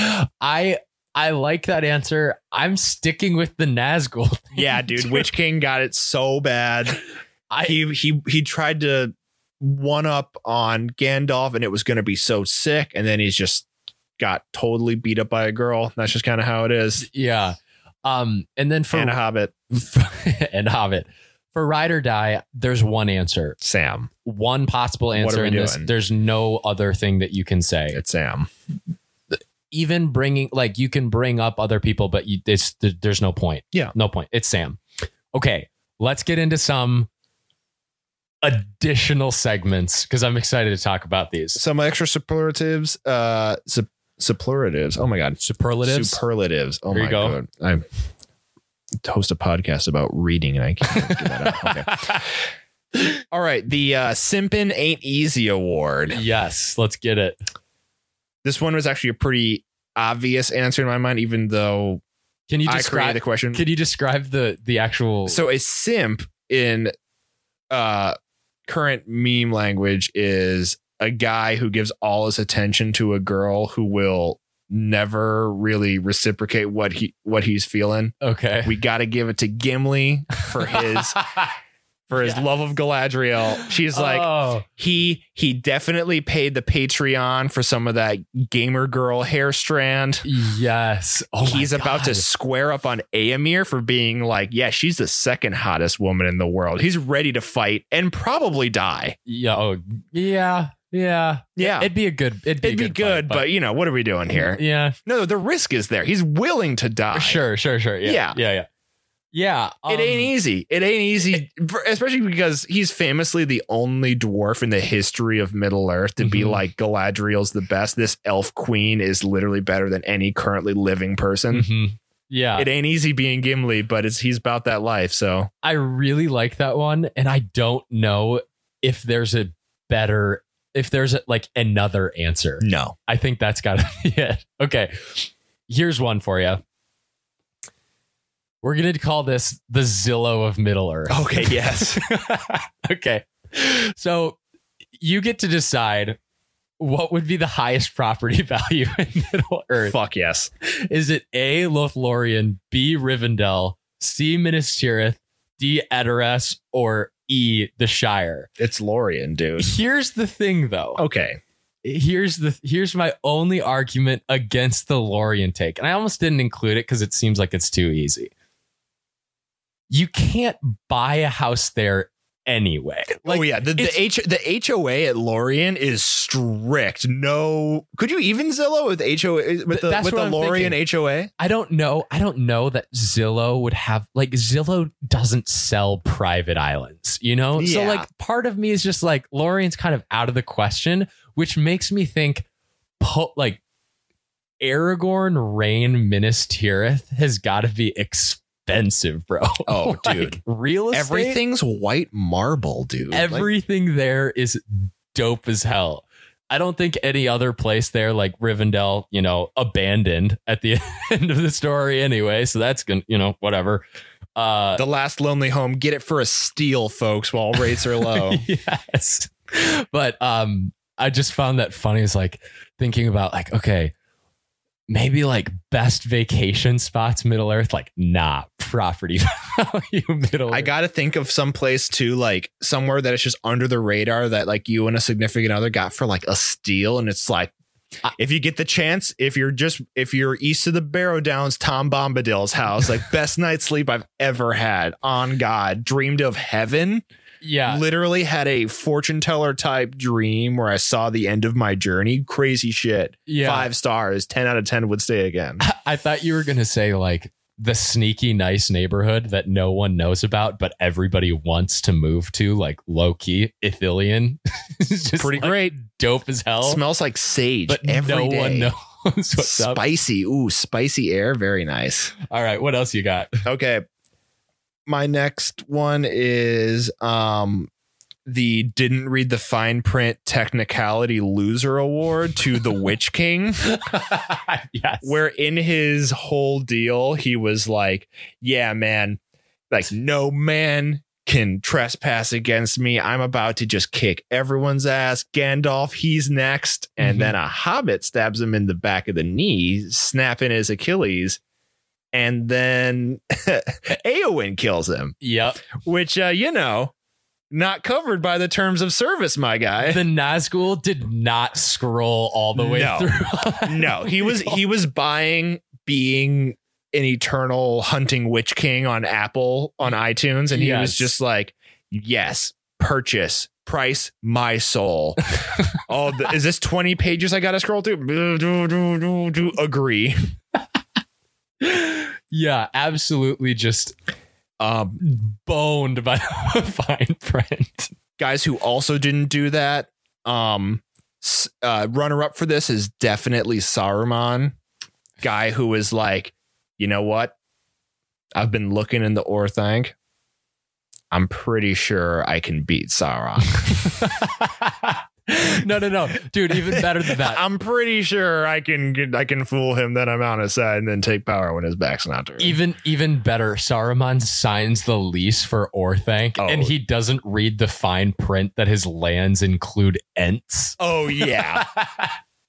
I I like that answer. I'm sticking with the Nazgul. Yeah, dude. Witch King got it so bad. I, he he he tried to one up on Gandalf and it was going to be so sick. And then he's just got totally beat up by a girl. That's just kind of how it is. Yeah. Um. And then for and a Hobbit and Hobbit. For Ride or Die, there's one answer. Sam. One possible answer in doing? This. There's no other thing that you can say. It's Sam. Even bringing, like, you can bring up other people, but you, it's, there's no point. Yeah. No point. It's Sam. Okay. Let's get into some additional segments, because I'm excited to talk about these. Some extra superlatives. Uh, su- superlatives. Oh, my God. Superlatives? Superlatives. Oh, there my you go. God. I'm... host a podcast about reading, and I can't get that out. Okay. All right. The uh, Simpin' Ain't Easy Award. Yes. Let's get it. This one was actually a pretty obvious answer in my mind, even though can you describe, I created the question. Can you describe the, the actual... So a simp in uh, current meme language is a guy who gives all his attention to a girl who will never really reciprocate what he what he's feeling. Okay. We got to give it to Gimli for his... For his yeah. love of Galadriel. She's oh. like, he he definitely paid the Patreon for some of that gamer girl hair strand. Yes. Oh, he's about to square up on Aemir for being like, yeah, she's the second hottest woman in the world. He's ready to fight and probably die. Yeah. Oh, yeah. Yeah. Yeah. It'd be a good. It'd be, it'd a good, be good, fight, but, but you know, what are we doing here? Yeah. No, the risk is there. He's willing to die. Sure, sure, sure. Yeah. Yeah. Yeah. yeah. Yeah, um, it ain't easy. It ain't easy, it, especially because he's famously the only dwarf in the history of Middle Earth to mm-hmm. be like, Galadriel's the best. This elf queen is literally better than any currently living person. Mm-hmm. Yeah, it ain't easy being Gimli, but it's he's about that life. So I really like that one, and I don't know if there's a better, if there's a, like another answer. No, I think that's got to be it. Okay, here's one for you. We're going to call this the Zillow of Middle Earth. Okay, yes. Okay. So you get to decide what would be the highest property value in Middle Earth. Fuck yes. Is it A, Lothlorien, B, Rivendell, C, Minas Tirith, D, Edoras, or E, the Shire? It's Lorien, dude. Here's the thing, though. Okay. Here's the here's my only argument against the Lorien take. And I almost didn't include it because it seems like it's too easy. You can't buy a house there anyway. Like, oh, yeah. The, the, H, the H O A at Lorien is strict. No. Could you even Zillow with H O A? With the, with the Lorien H O A? I don't know. I don't know that Zillow would have, like, Zillow doesn't sell private islands, you know? Yeah. So, like, part of me is just like, Lorien's kind of out of the question, which makes me think, like, Aragorn, Rain, Minas Tirith has got to be expensive. Expensive, bro. Oh, like, dude. Real estate. Everything's white marble, dude. Everything like, there is dope as hell. I don't think any other place there, like Rivendell, you know, abandoned at the end of the story anyway. So that's gonna, you know, whatever. Uh, the last lonely home. Get it for a steal, folks, while rates are low. Yes. But um, I just found that funny. It's like thinking about like, okay, maybe like best vacation spots, Middle Earth, like nah, property value, Middle Earth. I got to think of some place too, like somewhere that it's just under the radar that like you and a significant other got for like a steal. And it's like, I, if you get the chance, if you're just, if you're east of the Barrow Downs, Tom Bombadil's house, like best night's sleep I've ever had on God, dreamed of heaven. Yeah, literally had a fortune teller type dream where I saw the end of my journey. Crazy shit. Yeah. Five stars. ten out of ten would stay again. I thought you were going to say like the sneaky nice neighborhood that no one knows about, but everybody wants to move to, like low key Ithilien. It's just pretty like, great. Dope as hell. Smells like sage. But every no day. One knows what's spicy. Up. Ooh, spicy air. Very nice. All right. What else you got? Okay. My next one is um, the didn't read the fine print technicality loser award to the Witch King. Yes. Where in his whole deal, he was like, yeah, man, like no man can trespass against me. I'm about to just kick everyone's ass. Gandalf, he's next. And mm-hmm. then a hobbit stabs him in the back of the knee, snapping his Achilles. And then Eowyn kills him. Yep. Which, uh, you know, not covered by the terms of service, my guy. The Nazgul did not scroll all the way no. through. No, he was he was buying being an eternal hunting Witch King on Apple on iTunes. And he yes. was just like, yes, purchase. Price my soul. Oh, the, is this twenty pages I got to scroll through? Agree. Yeah, absolutely. Just um, boned by the fine print. Guys who also didn't do that. Um, uh, runner up for this is definitely Saruman. Guy who is like, you know what? I've been looking in the ore thing. I'm pretty sure I can beat Sauron. No, no, no, dude, even better than that. I'm pretty sure I can get, I can fool him that I'm on his side and then take power when his back's not turned. Even even better, Saruman signs the lease for Orthanc, oh. and he doesn't read the fine print that his lands include Ents. Oh, yeah.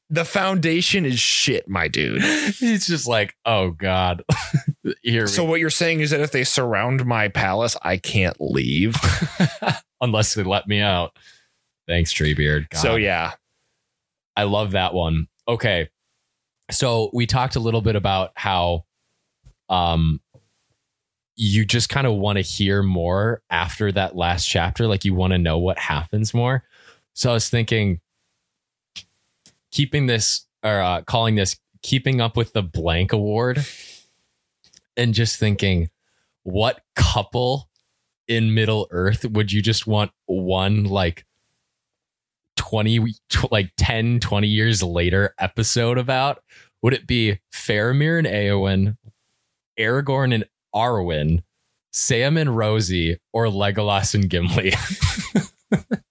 The foundation is shit, my dude. He's just like, oh, God. Here so what you're saying is that if they surround my palace, I can't leave? Unless they let me out. Thanks, Treebeard. God. So, yeah, I love that one. OK, so we talked a little bit about how um, you just kind of want to hear more after that last chapter. Like you want to know what happens more. So I was thinking keeping this or uh, calling this keeping up with the blank award and just thinking what couple in Middle Earth would you just want one like twenty, like ten, twenty years later episode about? Would it be Faramir and Eowyn, Aragorn and Arwen, Sam and Rosie, or Legolas and Gimli?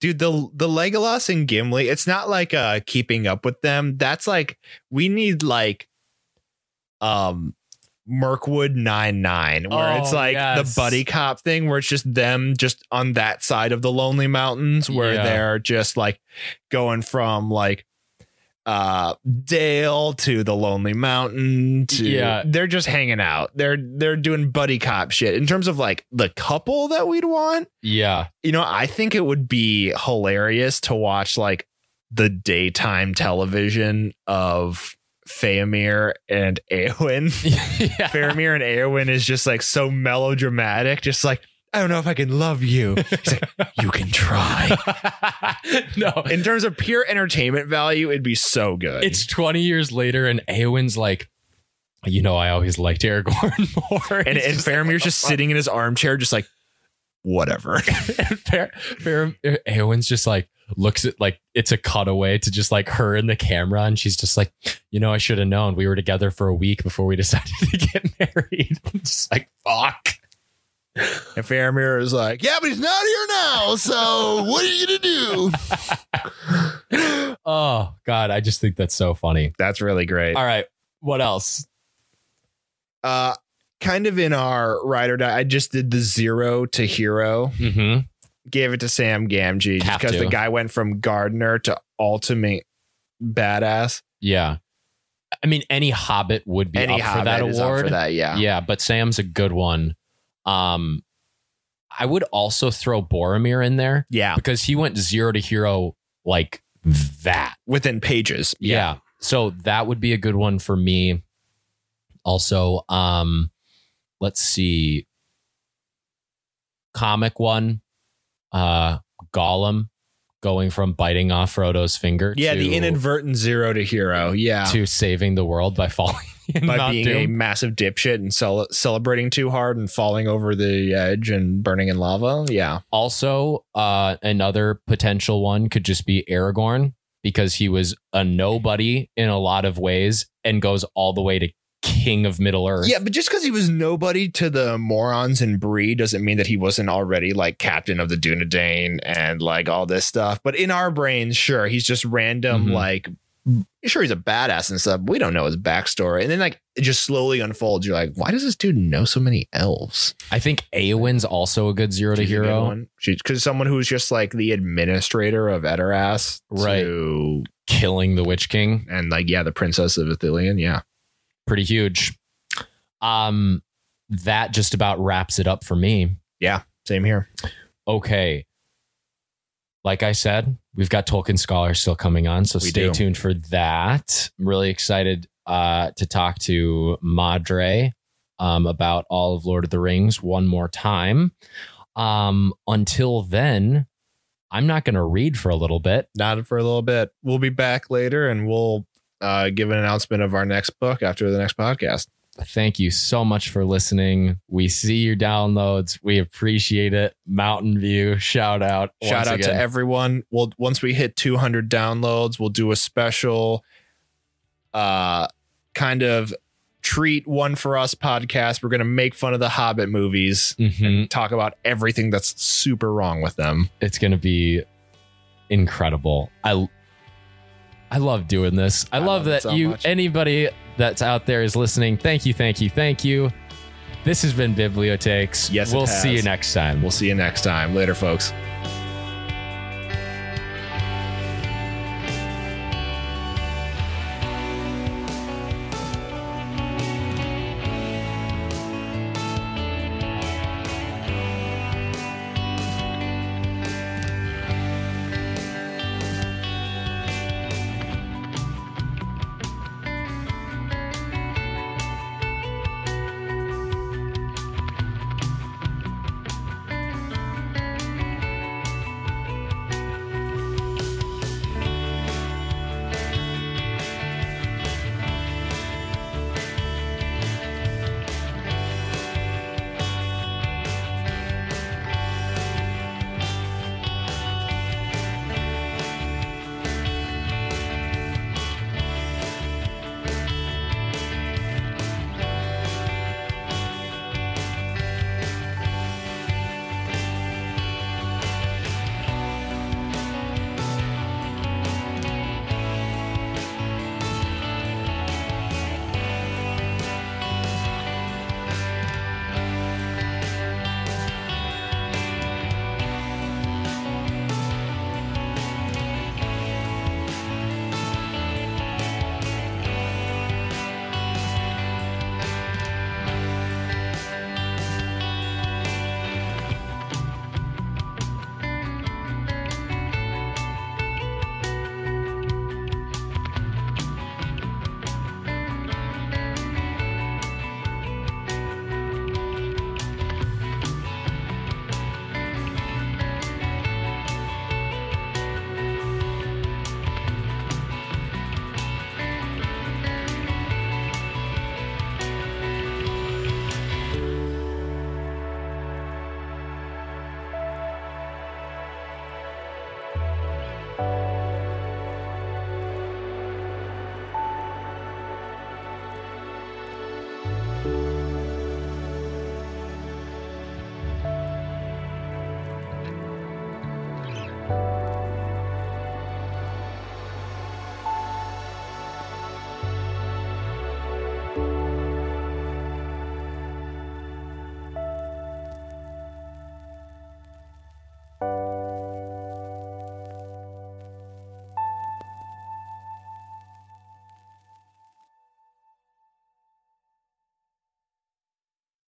Dude, the the Legolas and Gimli, it's not like uh keeping up with them. That's like we need like um Mirkwood nine nine, where oh, it's like yes. the buddy cop thing where it's just them just on that side of the Lonely Mountains where yeah. they're just like going from like uh Dale to the Lonely Mountain to yeah. they're just hanging out. They're they're doing buddy cop shit. In terms of like the couple that we'd want. Yeah. You know, I think it would be hilarious to watch like the daytime television of Faramir and Eowyn. Yeah. Faramir and Eowyn is just like so melodramatic, just like, I don't know if I can love you. He's like, you can try. No. In terms of pure entertainment value, it'd be so good. It's twenty years later and Eowyn's like, you know, I always liked Aragorn more. And, and just Faramir's like, just sitting in his armchair, just like, whatever. Fair, Fair, Eowyn's just like, looks at like it's a cutaway to just like her in the camera and she's just like, you know, I should have known we were together for a week before we decided to get married. Just like, fuck. And Faramir is like, yeah, but he's not here now, so what are you to do? Oh God, I just think that's so funny. That's really great. All right, what else? Uh kind of in our ride or die, I just did the zero to hero. Mm-hmm. Gave it to Sam Gamgee just because the guy went from gardener to ultimate badass. Yeah. I mean, any Hobbit would be any up Hobbit for that award. For that, yeah. Yeah, but Sam's a good one. Um, I would also throw Boromir in there. Yeah. Because he went zero to hero like that. Within pages. Yeah. yeah. So that would be a good one for me. Also, um, let's see. Comic one. Uh, Gollum going from biting off Frodo's finger. Yeah, to, the inadvertent zero to hero. Yeah, to saving the world by falling in by Mount being Doom. A massive dipshit and cel- celebrating too hard and falling over the edge and burning in lava. Yeah. Also, uh, another potential one could just be Aragorn because he was a nobody in a lot of ways and goes all the way to King of Middle Earth. Yeah, but just because he was nobody to the morons in Bree doesn't mean that he wasn't already like captain of the Dunedain and like all this stuff. But in our brains, sure, he's just random. Mm-hmm. Like, sure, he's a badass and stuff. But we don't know his backstory, and then like it just slowly unfolds. You're like, why does this dude know so many elves? I think Eowyn's also a good zero to hero. She's because someone who's just like the administrator of Edoras, right? To killing the Witch King and like yeah, the princess of Ithilien, yeah. Pretty huge. Um, that just about wraps it up for me. Yeah, same here. Okay. Like I said, we've got Tolkien Scholar still coming on, so we stay do. tuned for that. I'm really excited uh, to talk to Madre um, about all of Lord of the Rings one more time. Um, until then, I'm not going to read for a little bit. Not for a little bit. We'll be back later and we'll Uh, give an announcement of our next book after the next podcast. Thank you so much for listening. We see your downloads. We appreciate it. Mountain View, shout out. Shout out again to everyone. We'll, once we hit two hundred downloads, we'll do a special uh, kind of treat One For Us podcast. We're going to make fun of the Hobbit movies mm-hmm. and talk about everything that's super wrong with them. It's going to be incredible. I I love doing this. I, I love, love that so you much. Anybody that's out there is listening. Thank you, thank you, thank you. This has been Bibliotakes. Yes, we'll see you next time. We'll see you next time. Later, folks.